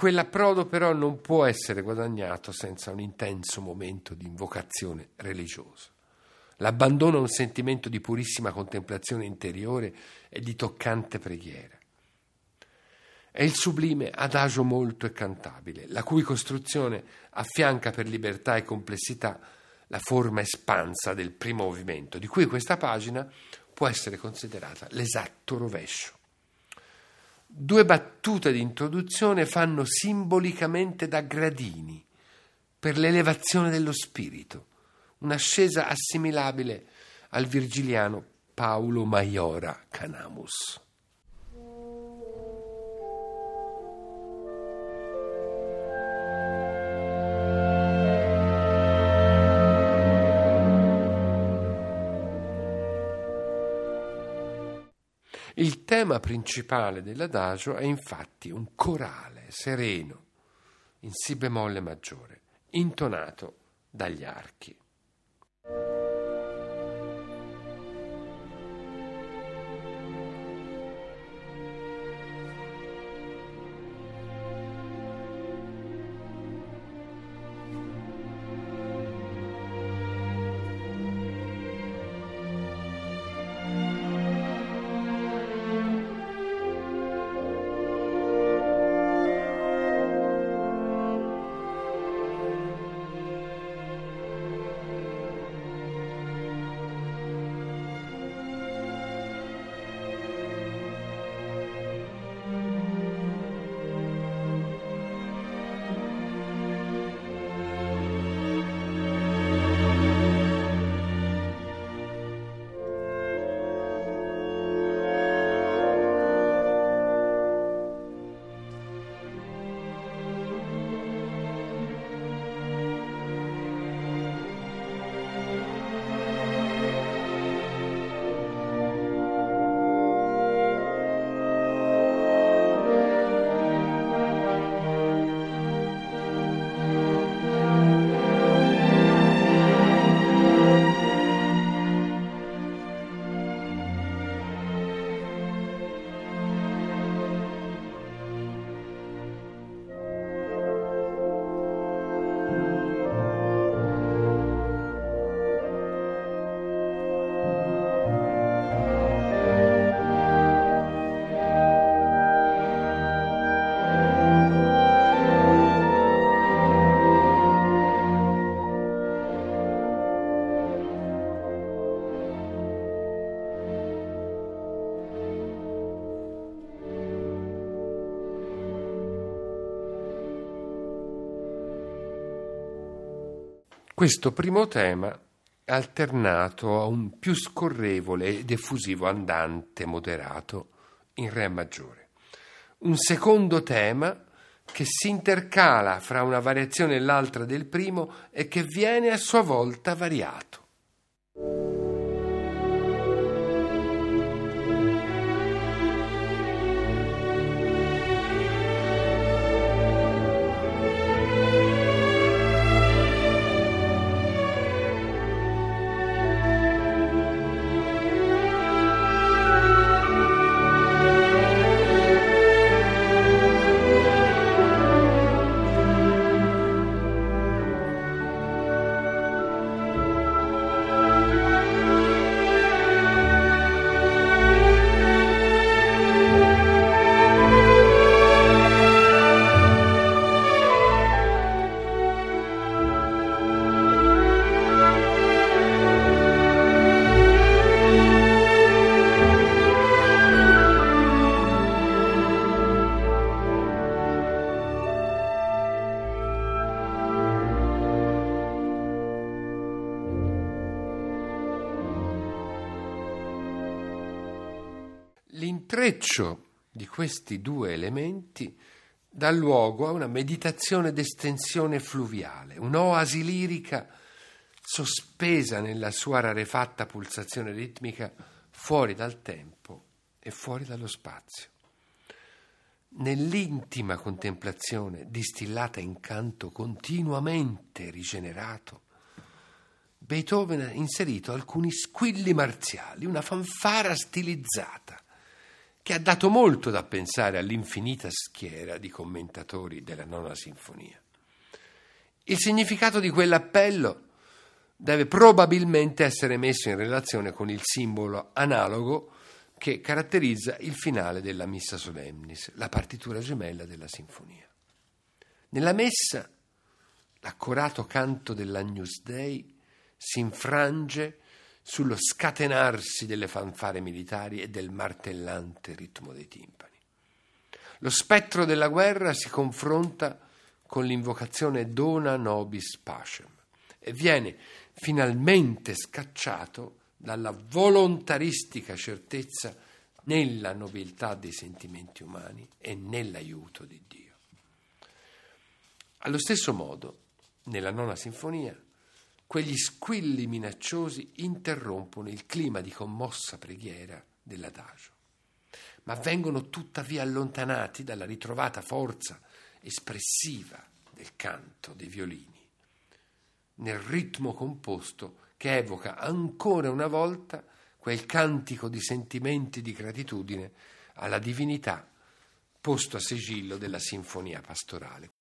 Quell'approdo però non può essere guadagnato senza un intenso momento di invocazione religiosa. L'abbandono a un sentimento di purissima contemplazione interiore e di toccante preghiera. È il sublime adagio molto e cantabile, la cui costruzione affianca per libertà e complessità la forma espansa del primo movimento, di cui questa pagina può essere considerata l'esatto rovescio. Due battute di introduzione fanno simbolicamente da gradini per l'elevazione dello spirito, un'ascesa assimilabile al virgiliano Paulo Maiora Canamus. Il tema principale dell'adagio è infatti un corale sereno in si bemolle maggiore, intonato dagli archi. questo primo tema alternato a un più scorrevole ed effusivo andante moderato in re maggiore. Un secondo tema che si intercala fra una variazione e l'altra del primo e che viene a sua volta variato. L'intreccio di questi due elementi dà luogo a una meditazione d'estensione fluviale, un'oasi lirica sospesa nella sua rarefatta pulsazione ritmica fuori dal tempo e fuori dallo spazio. Nell'intima contemplazione distillata in canto continuamente rigenerato, Beethoven ha inserito alcuni squilli marziali, una fanfara stilizzata, che ha dato molto da pensare all'infinita schiera di commentatori della Nona Sinfonia. Il significato di quell'appello deve probabilmente essere messo in relazione con il simbolo analogo che caratterizza il finale della Missa Solemnis, la partitura gemella della Sinfonia. Nella Messa, l'accorato canto dell'Agnus Dei si infrange sullo scatenarsi delle fanfare militari e del martellante ritmo dei timpani. Lo spettro della guerra si confronta con l'invocazione Dona nobis pacem e viene finalmente scacciato dalla volontaristica certezza nella nobiltà dei sentimenti umani e nell'aiuto di Dio. Allo stesso modo, nella Nona Sinfonia, quegli squilli minacciosi interrompono il clima di commossa preghiera dell'adagio, ma vengono tuttavia allontanati dalla ritrovata forza espressiva del canto dei violini, nel ritmo composto che evoca ancora una volta quel cantico di sentimenti di gratitudine alla divinità posto a sigillo della sinfonia pastorale.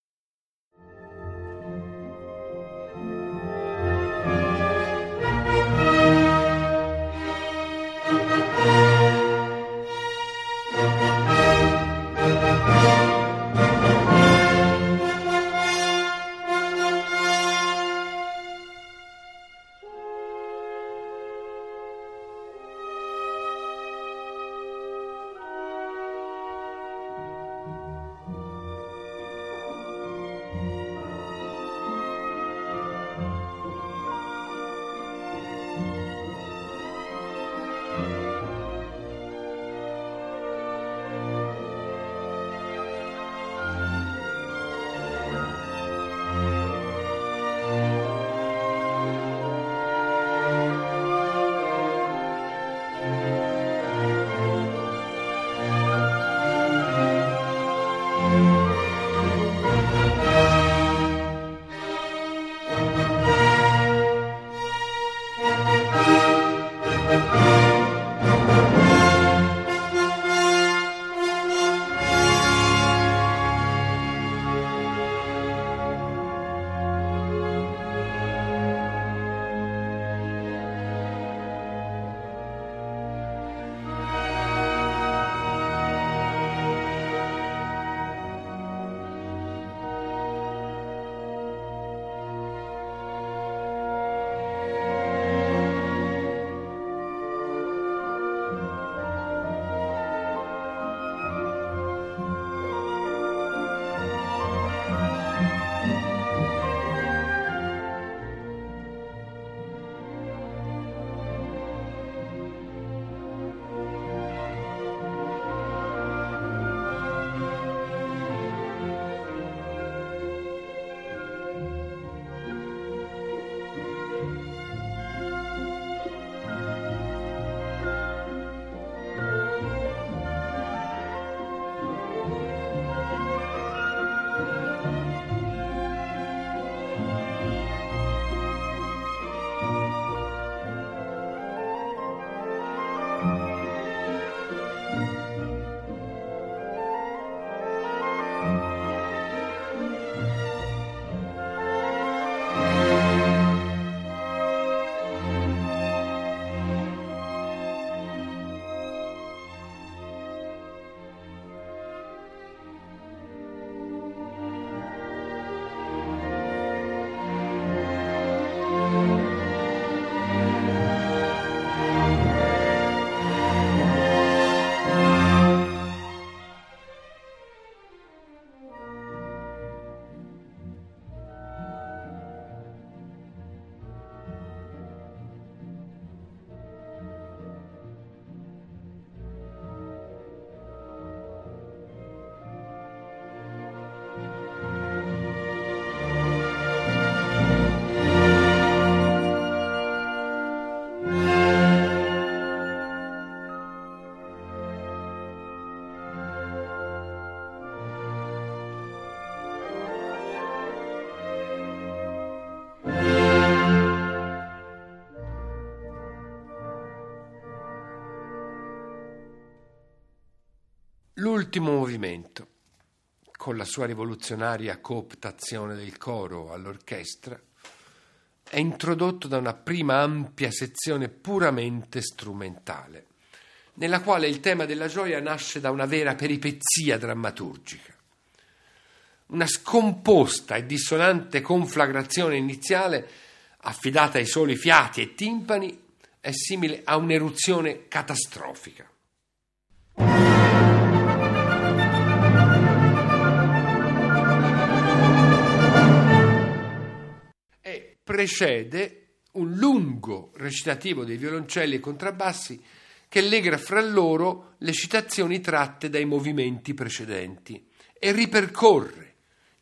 L'ultimo movimento, con la sua rivoluzionaria cooptazione del coro all'orchestra, è introdotto da una prima ampia sezione puramente strumentale, nella quale il tema della gioia nasce da una vera peripezia drammaturgica. Una scomposta e dissonante conflagrazione iniziale, affidata ai soli fiati e timpani, è simile a un'eruzione catastrofica. E precede un lungo recitativo dei violoncelli e contrabbassi che lega fra loro le citazioni tratte dai movimenti precedenti e ripercorre,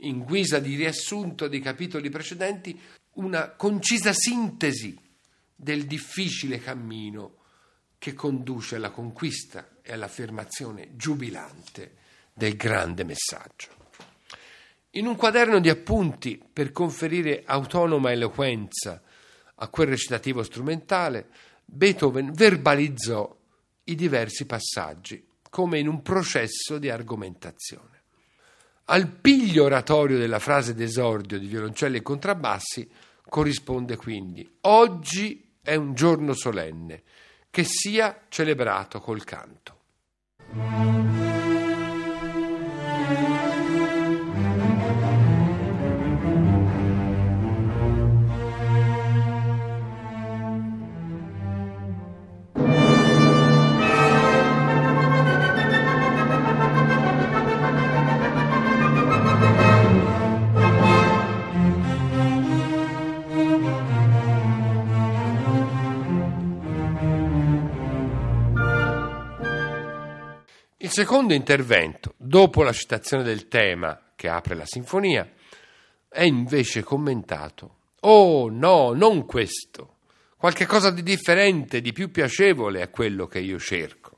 in guisa di riassunto dei capitoli precedenti, una concisa sintesi del difficile cammino che conduce alla conquista e all'affermazione giubilante del grande messaggio. In un quaderno di appunti per conferire autonoma eloquenza a quel recitativo strumentale, Beethoven verbalizzò i diversi passaggi come in un processo di argomentazione. Al piglio oratorio della frase d'esordio di violoncelli e contrabbassi corrisponde quindi: oggi è un giorno solenne, che sia celebrato col canto. Il secondo intervento, dopo la citazione del tema che apre la sinfonia, è invece commentato: «Oh no, non questo, qualche cosa di differente, di più piacevole è quello che io cerco».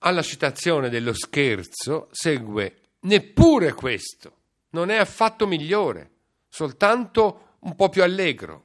Alla citazione dello scherzo segue: neppure questo, non è affatto migliore, soltanto un po' più allegro.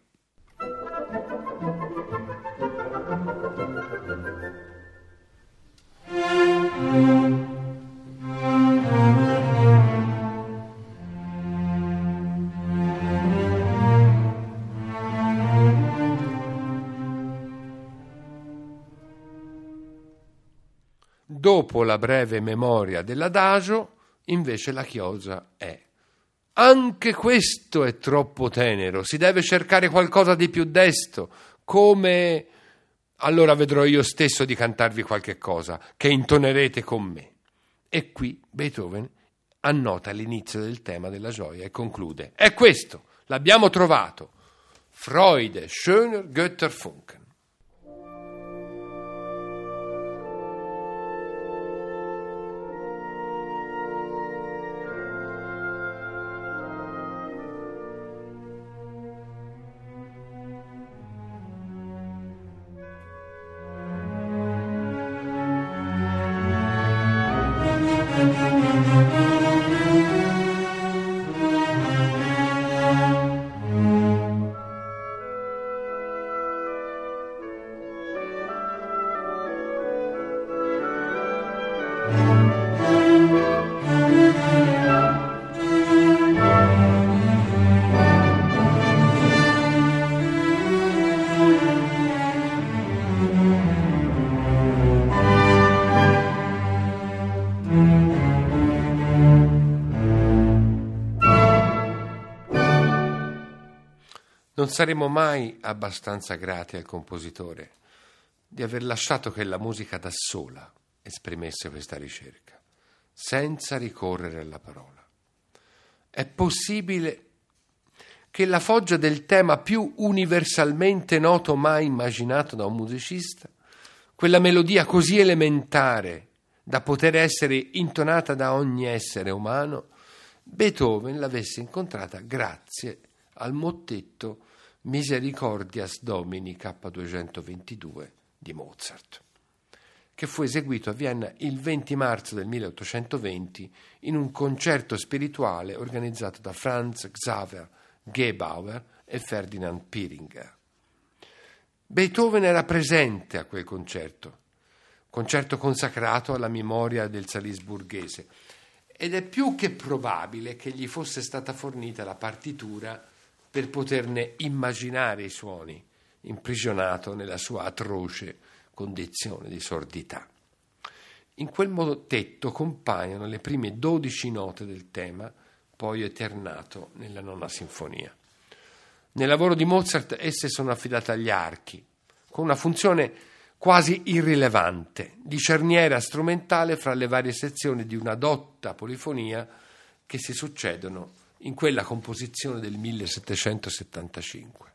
Dopo la breve memoria dell'adagio, invece, la chiosa è: anche questo è troppo tenero, si deve cercare qualcosa di più desto, come allora vedrò io stesso di cantarvi qualche cosa che intonerete con me. E qui Beethoven annota l'inizio del tema della gioia e conclude: è questo, l'abbiamo trovato, Freude, schöner Götterfunken. Non saremo mai abbastanza grati al compositore di aver lasciato che la musica da sola esprimesse questa ricerca, senza ricorrere alla parola. È possibile che la foggia del tema più universalmente noto mai immaginato da un musicista, quella melodia così elementare da poter essere intonata da ogni essere umano, Beethoven l'avesse incontrata grazie al mottetto Misericordias Domini K222 di Mozart, che fu eseguito a Vienna il 20 marzo del 1820 in un concerto spirituale organizzato da Franz Xaver Gebauer e Ferdinand Piringer. Beethoven era presente a quel concerto consacrato alla memoria del salisburghese, ed è più che probabile che gli fosse stata fornita la partitura per poterne immaginare i suoni, imprigionato nella sua atroce condizione di sordità. In quel mottetto compaiono le prime 12 note del tema, poi eternato nella Nona Sinfonia. Nel lavoro di Mozart esse sono affidate agli archi, con una funzione quasi irrilevante, di cerniera strumentale fra le varie sezioni di una dotta polifonia che si succedono in quella composizione del 1775.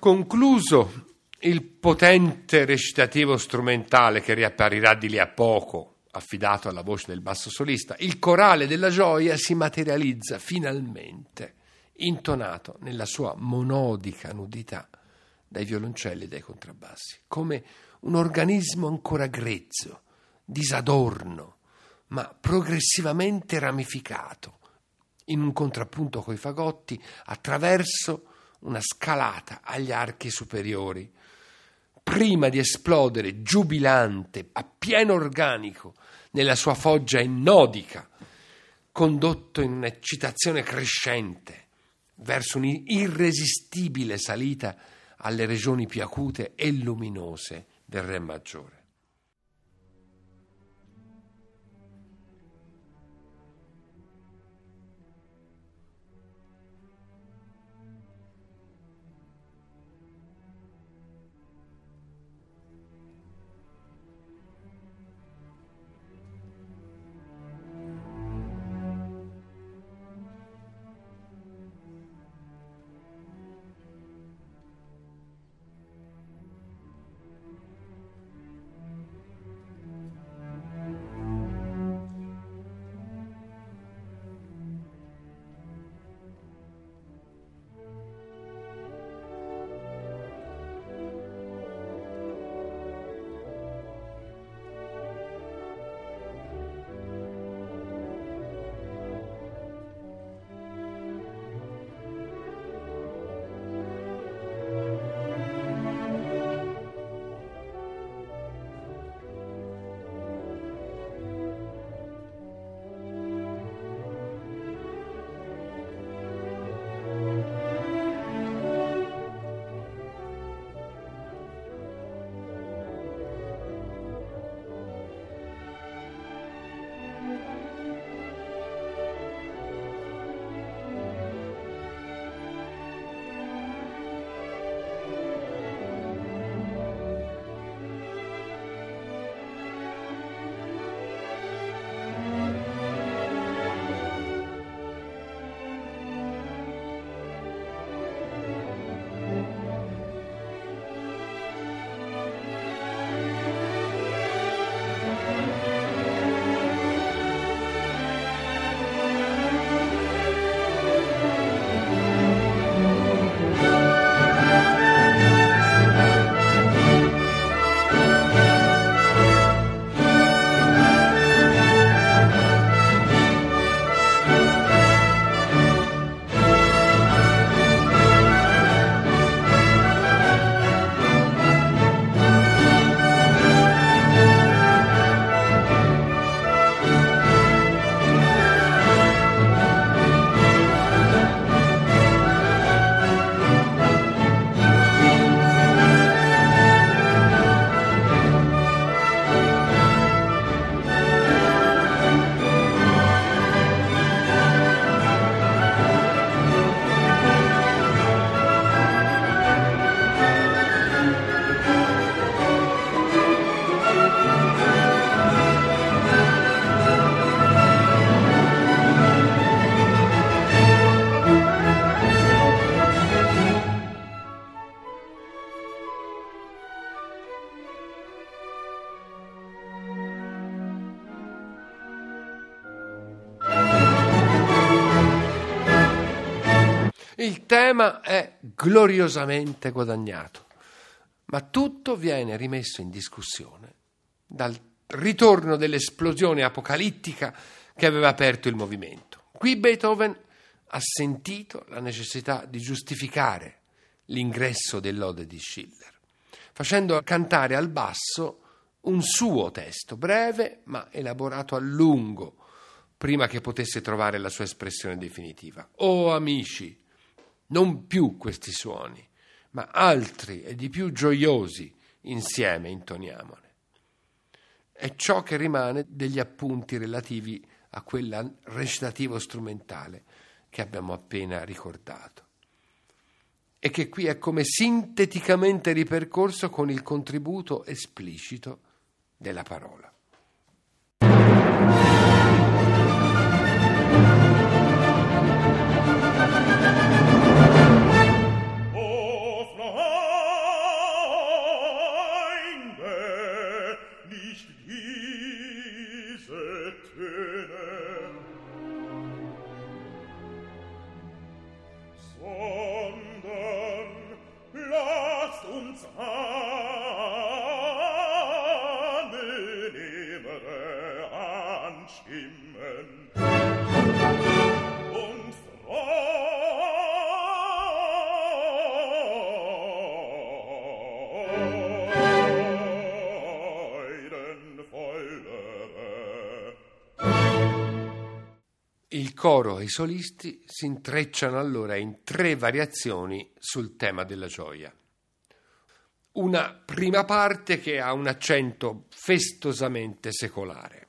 Concluso il potente recitativo strumentale che riapparirà di lì a poco, affidato alla voce del basso solista, il corale della gioia si materializza finalmente, intonato nella sua monodica nudità dai violoncelli e dai contrabbassi, come un organismo ancora grezzo, disadorno, ma progressivamente ramificato, in un contrappunto coi fagotti attraverso una scalata agli archi superiori, prima di esplodere giubilante a pieno organico nella sua foggia ennodica, condotto in un'eccitazione crescente verso un'irresistibile salita alle regioni più acute e luminose del Re maggiore. Il tema è gloriosamente guadagnato, ma tutto viene rimesso in discussione dal ritorno dell'esplosione apocalittica che aveva aperto il movimento. Qui Beethoven ha sentito la necessità di giustificare l'ingresso dell'ode di Schiller, facendo cantare al basso un suo testo, breve ma elaborato a lungo, prima che potesse trovare la sua espressione definitiva. Oh amici, non più questi suoni, ma altri e di più gioiosi insieme intoniamone. È ciò che rimane degli appunti relativi a quel recitativo strumentale che abbiamo appena ricordato e che qui è come sinteticamente ripercorso con il contributo esplicito della parola. Il coro e i solisti si intrecciano allora in tre variazioni sul tema della gioia. Una prima parte che ha un accento festosamente secolare.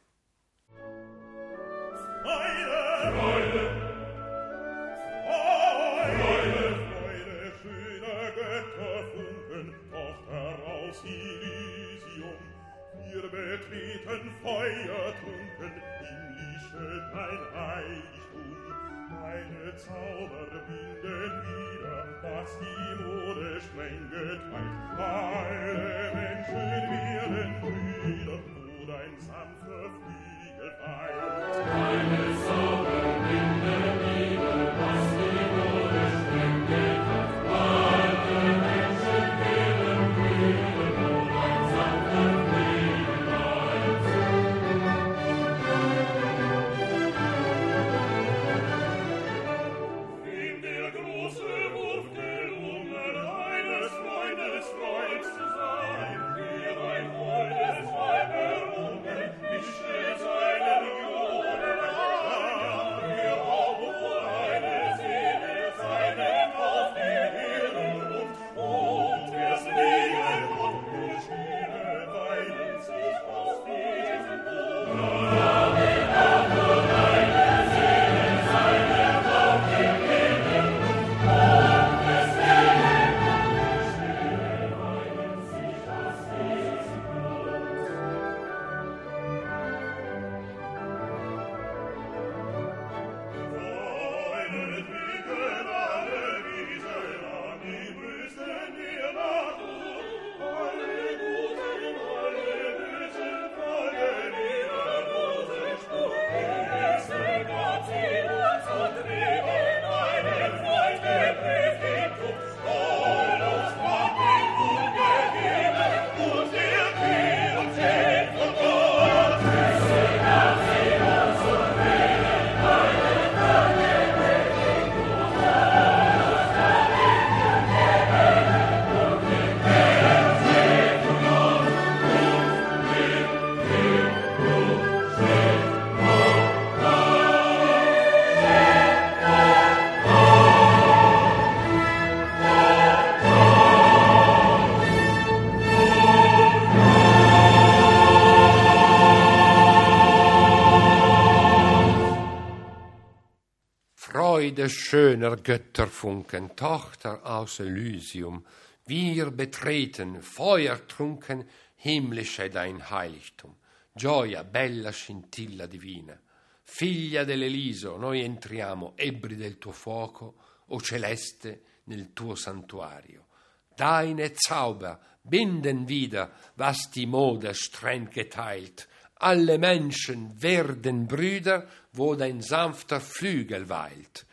Schöner Götterfunken, Tochter aus Elysium, wir betreten, feuertrunken, himmlische dein Heiligtum, gioia, bella scintilla divina, figlia dell'Eliso, noi entriamo ebri del tuo fuoco, o celeste, nel tuo santuario. Deine Zauber binden wieder, was die Mode streng geteilt, alle Menschen werden Brüder, wo dein sanfter Flügel weilt.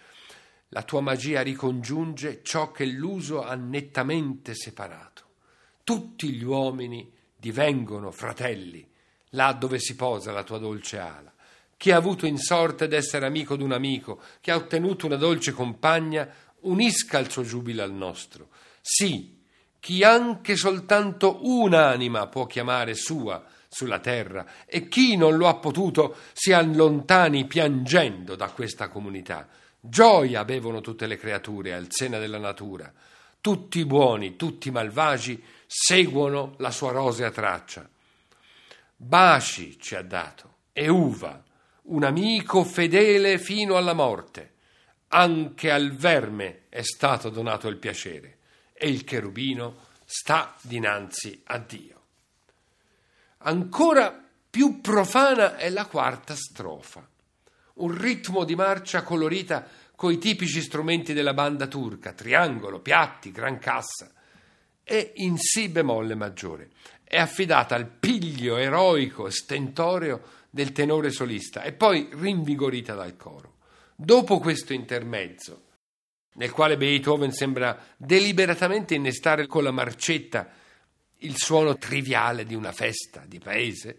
La tua magia ricongiunge ciò che l'uso ha nettamente separato. Tutti gli uomini divengono fratelli, là dove si posa la tua dolce ala. Chi ha avuto in sorte d'essere amico d'un amico, chi ha ottenuto una dolce compagna, unisca il suo giubilo al nostro. Sì, chi anche soltanto un'anima può chiamare sua sulla terra, e chi non lo ha potuto si allontani piangendo da questa comunità. Gioia bevono tutte le creature al seno della natura. Tutti i buoni, tutti i malvagi seguono la sua rosea traccia. Baci ci ha dato e uva, un amico fedele fino alla morte. Anche al verme è stato donato il piacere, e il cherubino sta dinanzi a Dio. Ancora più profana è la quarta strofa, un ritmo di marcia colorita coi tipici strumenti della banda turca, triangolo, piatti, gran cassa, e in si bemolle maggiore. È affidata al piglio eroico e stentoreo del tenore solista e poi rinvigorita dal coro. Dopo questo intermezzo, nel quale Beethoven sembra deliberatamente innestare con la marcetta il suono triviale di una festa di paese,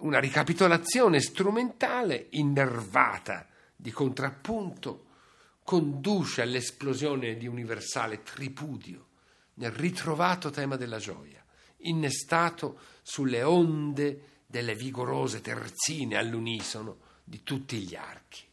una ricapitolazione strumentale innervata di contrappunto conduce all'esplosione di universale tripudio nel ritrovato tema della gioia, innestato sulle onde delle vigorose terzine all'unisono di tutti gli archi.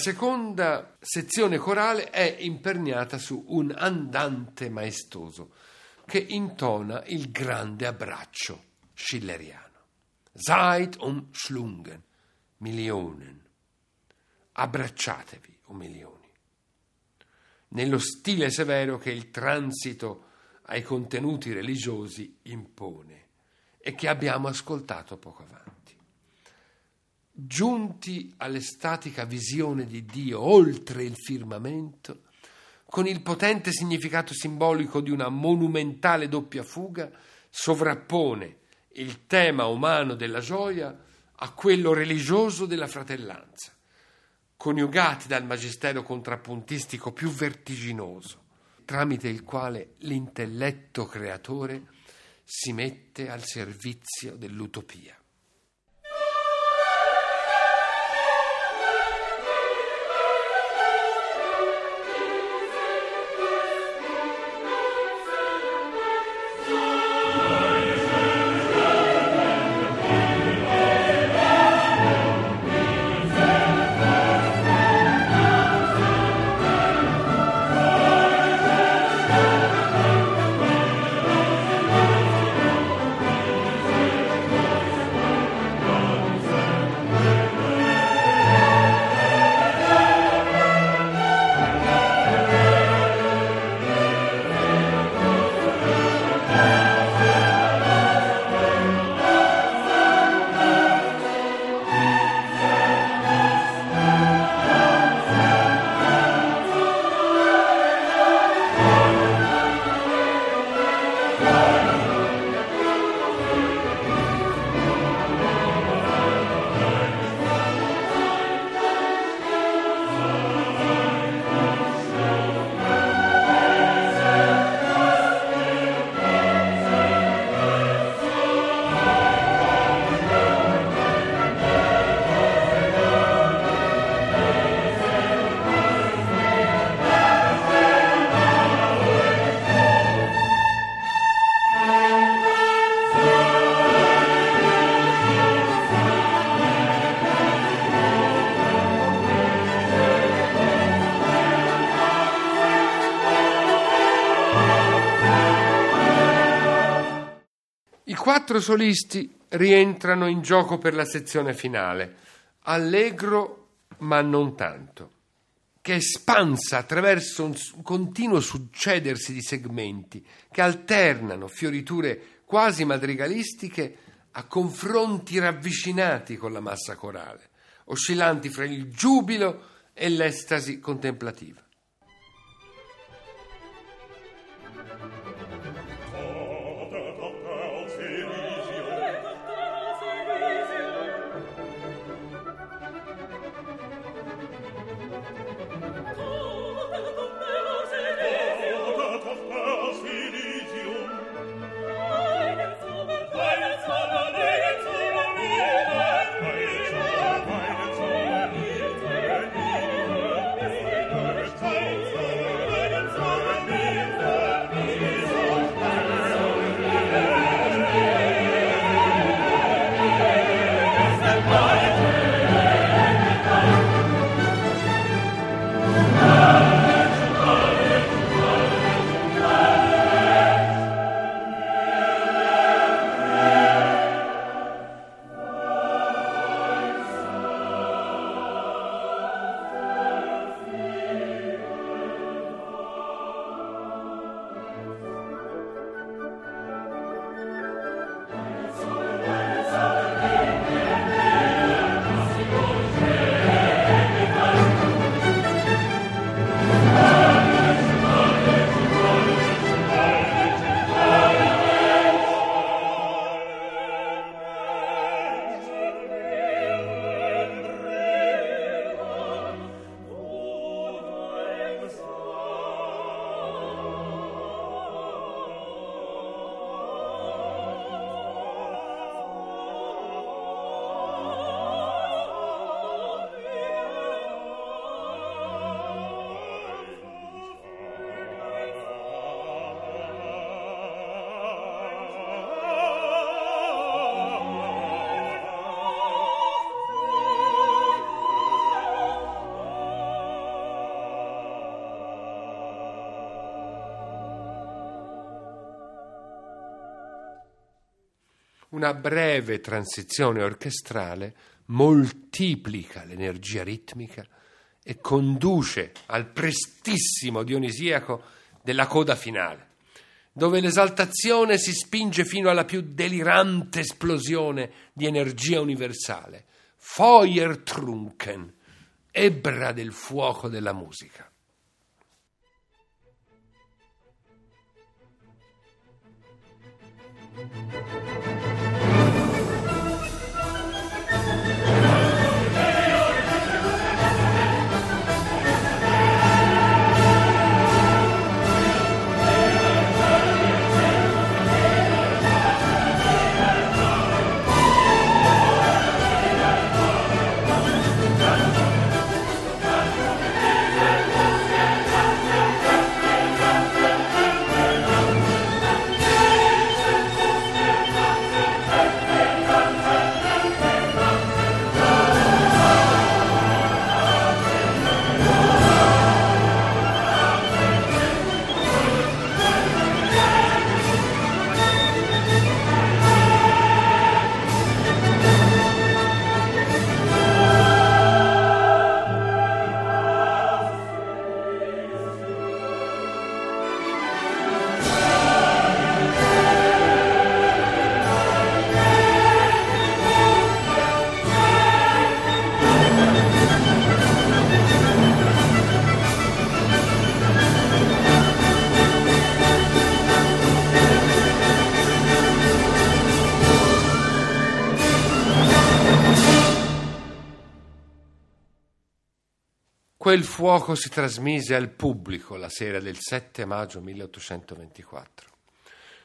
seconda sezione corale è imperniata su un andante maestoso che intona il grande abbraccio schilleriano. Seid umschlungen, Millionen. Abbracciatevi, o milioni. Nello stile severo che il transito ai contenuti religiosi impone e che abbiamo ascoltato poco avanti. Giunti all'estatica visione di Dio oltre il firmamento, con il potente significato simbolico di una monumentale doppia fuga, sovrappone il tema umano della gioia a quello religioso della fratellanza, coniugati dal magistero contrappuntistico più vertiginoso, tramite il quale l'intelletto creatore si mette al servizio dell'utopia. Quattro solisti rientrano in gioco per la sezione finale, allegro ma non tanto, che espansa attraverso un continuo succedersi di segmenti che alternano fioriture quasi madrigalistiche a confronti ravvicinati con la massa corale, oscillanti fra il giubilo e l'estasi contemplativa. una breve transizione orchestrale moltiplica l'energia ritmica e conduce al prestissimo dionisiaco della coda finale, dove l'esaltazione si spinge fino alla più delirante esplosione di energia universale, Feuertrunken, ebbra del fuoco della musica. Quel fuoco si trasmise al pubblico la sera del 7 maggio 1824.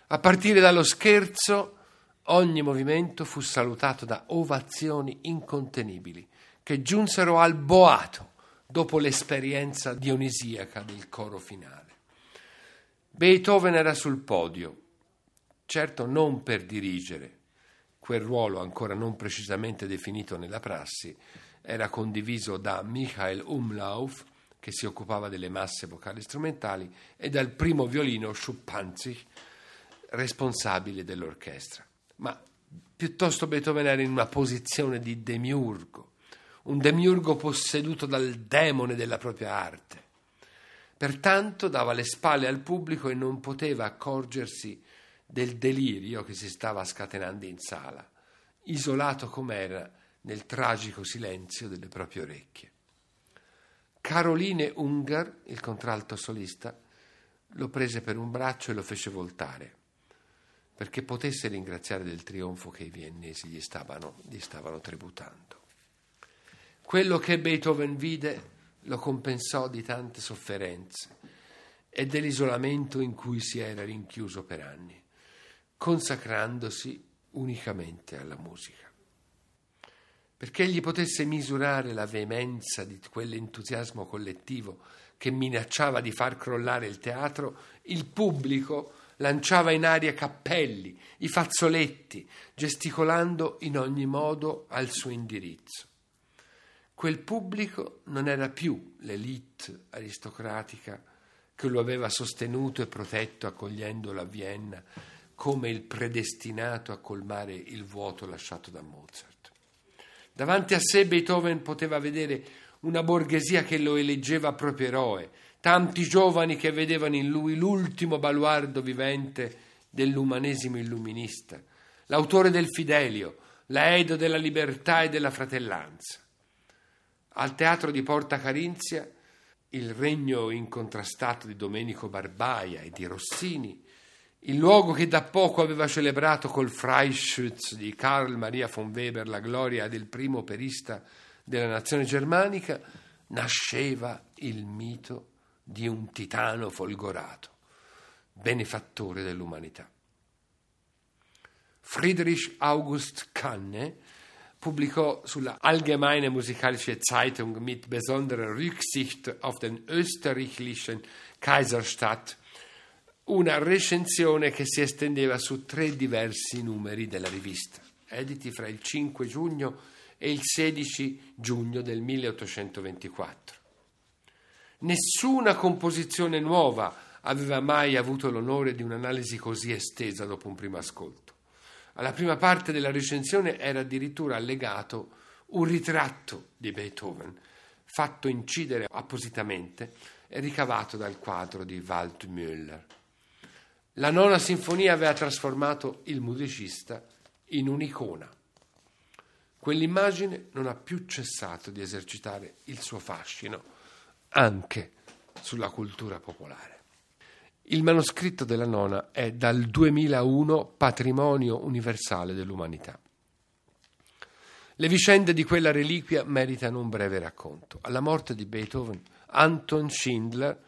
A partire dallo scherzo, ogni movimento fu salutato da ovazioni incontenibili che giunsero al boato dopo l'esperienza dionisiaca del coro finale. Beethoven era sul podio, certo non per dirigere, quel ruolo ancora non precisamente definito nella prassi, era condiviso da Michael Umlauf, che si occupava delle masse vocali strumentali, e dal primo violino Schuppanzich, responsabile dell'orchestra. Ma piuttosto Beethoven era in una posizione di demiurgo, un demiurgo posseduto dal demone della propria arte. Pertanto dava le spalle al pubblico e non poteva accorgersi del delirio che si stava scatenando in sala, isolato com'era nel tragico silenzio delle proprie orecchie. Caroline Ungar, il contralto solista, lo prese per un braccio e lo fece voltare, perché potesse ringraziare del trionfo che i viennesi gli stavano tributando. Quello che Beethoven vide lo compensò di tante sofferenze e dell'isolamento in cui si era rinchiuso per anni, consacrandosi unicamente alla musica. Perché egli potesse misurare la veemenza di quell'entusiasmo collettivo che minacciava di far crollare il teatro, il pubblico lanciava in aria cappelli, i fazzoletti, gesticolando in ogni modo al suo indirizzo. Quel pubblico non era più l'elite aristocratica che lo aveva sostenuto e protetto accogliendolo a Vienna come il predestinato a colmare il vuoto lasciato da Mozart. Davanti a sé Beethoven poteva vedere una borghesia che lo eleggeva proprio eroe, tanti giovani che vedevano in lui l'ultimo baluardo vivente dell'umanesimo illuminista, l'autore del Fidelio, l'aedo della libertà e della fratellanza. Al teatro di Porta Carinzia, il regno incontrastato di Domenico Barbaia e di Rossini, il luogo che da poco aveva celebrato col Freischütz di Carl Maria von Weber la gloria del primo operista della nazione germanica, nasceva il mito di un titano folgorato, benefattore dell'umanità. Friedrich August Canne pubblicò sulla Allgemeine Musikalische Zeitung mit besonderer Rücksicht auf den österreichischen Kaiserstadt una recensione che si estendeva su 3 diversi numeri della rivista, editi fra il 5 giugno e il 16 giugno del 1824. Nessuna composizione nuova aveva mai avuto l'onore di un'analisi così estesa dopo un primo ascolto. Alla prima parte della recensione era addirittura allegato un ritratto di Beethoven, fatto incidere appositamente e ricavato dal quadro di Waldmüller. La Nona Sinfonia aveva trasformato il musicista in un'icona. Quell'immagine non ha più cessato di esercitare il suo fascino anche sulla cultura popolare. Il manoscritto della Nona è dal 2001 patrimonio universale dell'umanità. Le vicende di quella reliquia meritano un breve racconto. Alla morte di Beethoven, Anton Schindler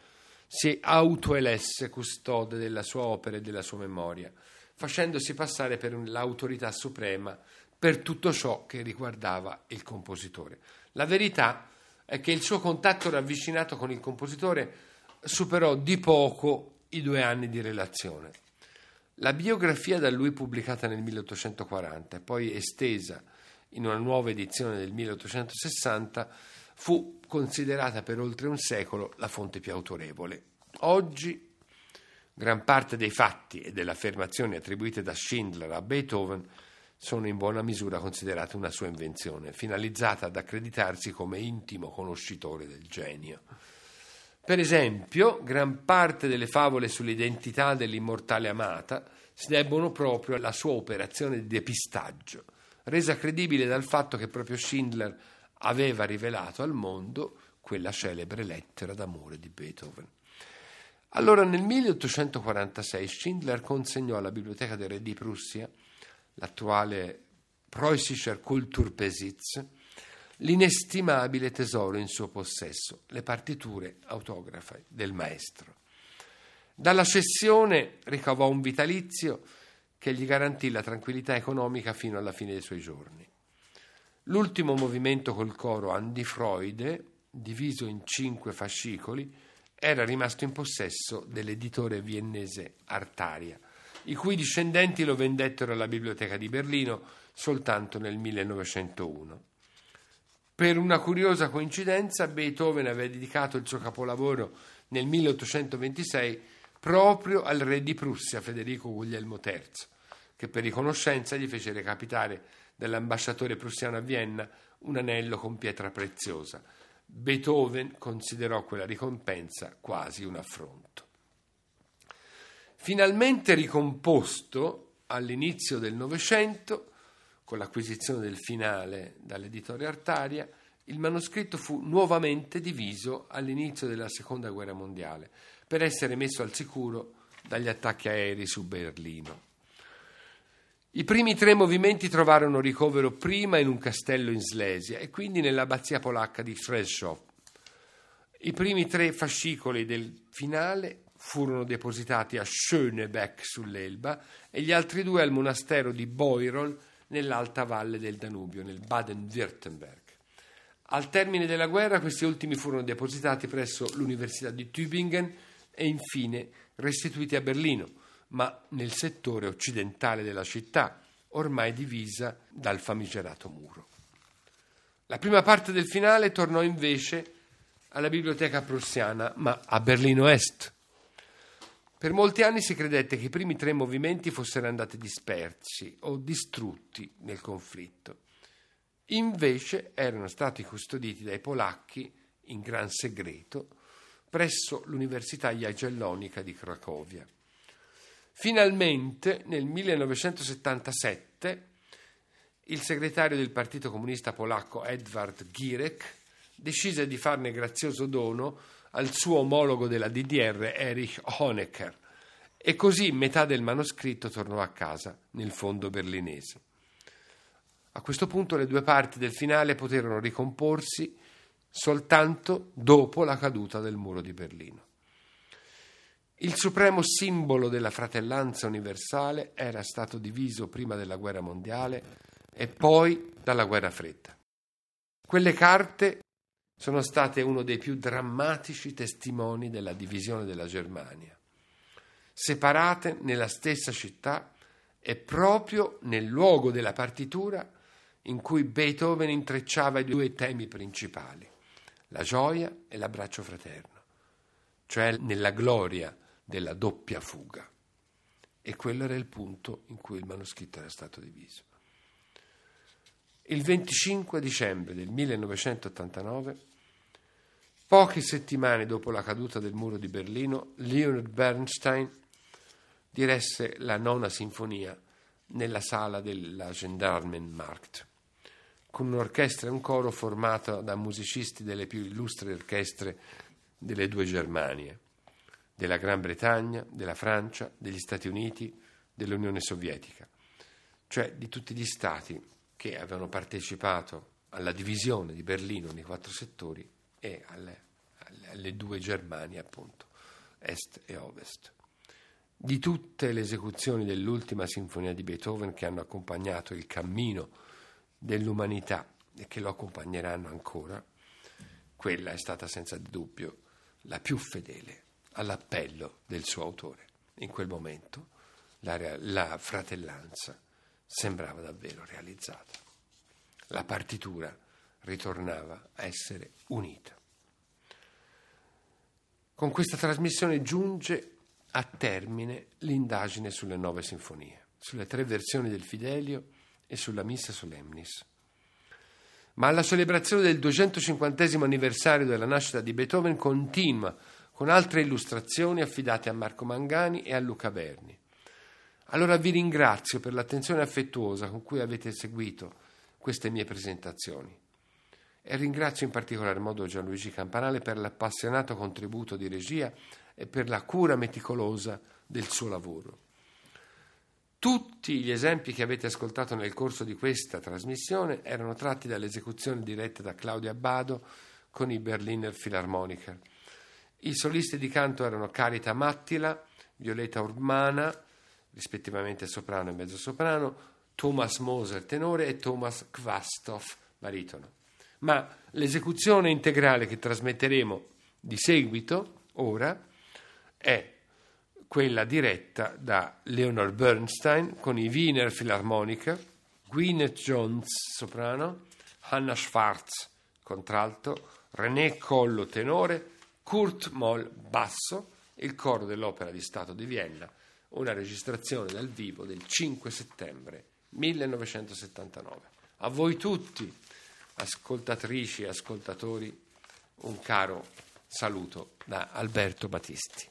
si autoelesse custode della sua opera e della sua memoria, facendosi passare per l'autorità suprema per tutto ciò che riguardava il compositore. La verità è che il suo contatto ravvicinato con il compositore superò di poco i 2 anni di relazione. La biografia da lui pubblicata nel 1840 e poi estesa in una nuova edizione del 1860 fu considerata per oltre un secolo la fonte più autorevole. Oggi gran parte dei fatti e delle affermazioni attribuite da Schindler a Beethoven sono in buona misura considerate una sua invenzione, finalizzata ad accreditarsi come intimo conoscitore del genio. Per esempio, gran parte delle favole sull'identità dell'immortale amata si debbono proprio alla sua operazione di depistaggio, resa credibile dal fatto che proprio Schindler aveva rivelato al mondo quella celebre lettera d'amore di Beethoven. Allora, nel 1846 Schindler consegnò alla Biblioteca del Re di Prussia, l'attuale Preußischer Kulturbesitz, l'inestimabile tesoro in suo possesso, le partiture autografe del maestro. Dalla cessione ricavò un vitalizio che gli garantì la tranquillità economica fino alla fine dei suoi giorni. L'ultimo movimento col coro An die Freude, diviso in 5 fascicoli, era rimasto in possesso dell'editore viennese Artaria, i cui discendenti lo vendettero alla Biblioteca di Berlino soltanto nel 1901. Per una curiosa coincidenza, Beethoven aveva dedicato il suo capolavoro nel 1826 proprio al re di Prussia, Federico Guglielmo III, che per riconoscenza gli fece recapitare dall'ambasciatore prussiano a Vienna un anello con pietra preziosa. Beethoven considerò quella ricompensa quasi un affronto. Finalmente ricomposto all'inizio del Novecento, con l'acquisizione del finale dall'editore Artaria, il manoscritto fu nuovamente diviso all'inizio della Seconda Guerra Mondiale per essere messo al sicuro dagli attacchi aerei su Berlino. I primi 3 movimenti trovarono ricovero prima in un castello in Slesia e quindi nell'abbazia polacca di Rzeszów. I primi 3 fascicoli del finale furono depositati a Schönebeck sull'Elba e gli altri 2 al monastero di Boirol, nell'alta valle del Danubio, nel Baden-Württemberg. Al termine della guerra questi ultimi furono depositati presso l'Università di Tübingen e infine restituiti a Berlino, ma nel settore occidentale della città, ormai divisa dal famigerato muro. La prima parte del finale tornò invece alla biblioteca prussiana, ma a Berlino Est. Per molti anni si credette che i primi 3 movimenti fossero andati dispersi o distrutti nel conflitto. Invece erano stati custoditi dai polacchi in gran segreto presso l'Università Jagiellonica di Cracovia. Finalmente, nel 1977, il segretario del Partito Comunista Polacco Edward Gierek decise di farne grazioso dono al suo omologo della DDR Erich Honecker, e così metà del manoscritto tornò a casa nel fondo berlinese. A questo punto le 2 parti del finale poterono ricomporsi soltanto dopo la caduta del muro di Berlino. Il supremo simbolo della fratellanza universale era stato diviso prima della guerra mondiale e poi dalla guerra fredda. Quelle carte sono state uno dei più drammatici testimoni della divisione della Germania, separate nella stessa città e proprio nel luogo della partitura in cui Beethoven intrecciava i 2 temi principali, la gioia e l'abbraccio fraterno, cioè nella gloria della doppia fuga. e quello era il punto in cui il manoscritto era stato diviso. Il 25 dicembre del 1989, poche settimane dopo la caduta del muro di Berlino, Leonard Bernstein diresse la Nona Sinfonia nella sala della Gendarmenmarkt, con un'orchestra e un coro formato da musicisti delle più illustri orchestre delle due Germanie, della Gran Bretagna, della Francia, degli Stati Uniti, dell'Unione Sovietica, cioè di tutti gli stati che avevano partecipato alla divisione di Berlino nei quattro settori e alle due Germanie, appunto, est e ovest. Di tutte le esecuzioni dell'ultima sinfonia di Beethoven che hanno accompagnato il cammino dell'umanità e che lo accompagneranno ancora, quella è stata senza dubbio la più fedele all'appello del suo autore. In quel momento la fratellanza sembrava davvero realizzata. La partitura ritornava a essere unita. Con questa trasmissione giunge a termine l'indagine sulle 9 sinfonie, sulle 3 versioni del Fidelio e sulla Missa Solemnis. Ma alla celebrazione del 250° anniversario della nascita di Beethoven continua con altre illustrazioni affidate a Marco Mangani e a Luca Berni. Allora vi ringrazio per l'attenzione affettuosa con cui avete seguito queste mie presentazioni e ringrazio in particolar modo Gianluigi Campanale per l'appassionato contributo di regia e per la cura meticolosa del suo lavoro. Tutti gli esempi che avete ascoltato nel corso di questa trasmissione erano tratti dall'esecuzione diretta da Claudia Abbado con i Berliner Philharmoniker. I solisti di canto erano Carita Mattila, Violeta Urbana, rispettivamente soprano e mezzosoprano, Thomas Moser tenore e Thomas Kwastoff baritono. Ma l'esecuzione integrale che trasmetteremo di seguito, ora, è quella diretta da Leonard Bernstein con i Wiener Philharmoniker, Gwyneth Jones soprano, Hannah Schwarz contralto, René Collo tenore, Kurt Moll basso e il coro dell'Opera di Stato di Vienna. Una registrazione dal vivo del 5 settembre 1979. A voi tutti, ascoltatrici e ascoltatori, un caro saluto da Alberto Battisti.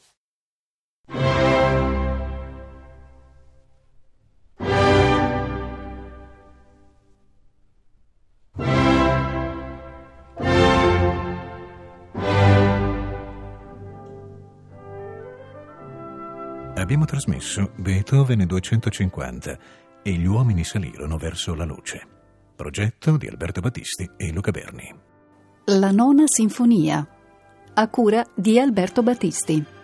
Abbiamo trasmesso Beethoven 250 e gli uomini salirono verso la luce. Progetto di Alberto Battisti e Luca Berni. La Nona Sinfonia, a cura di Alberto Battisti.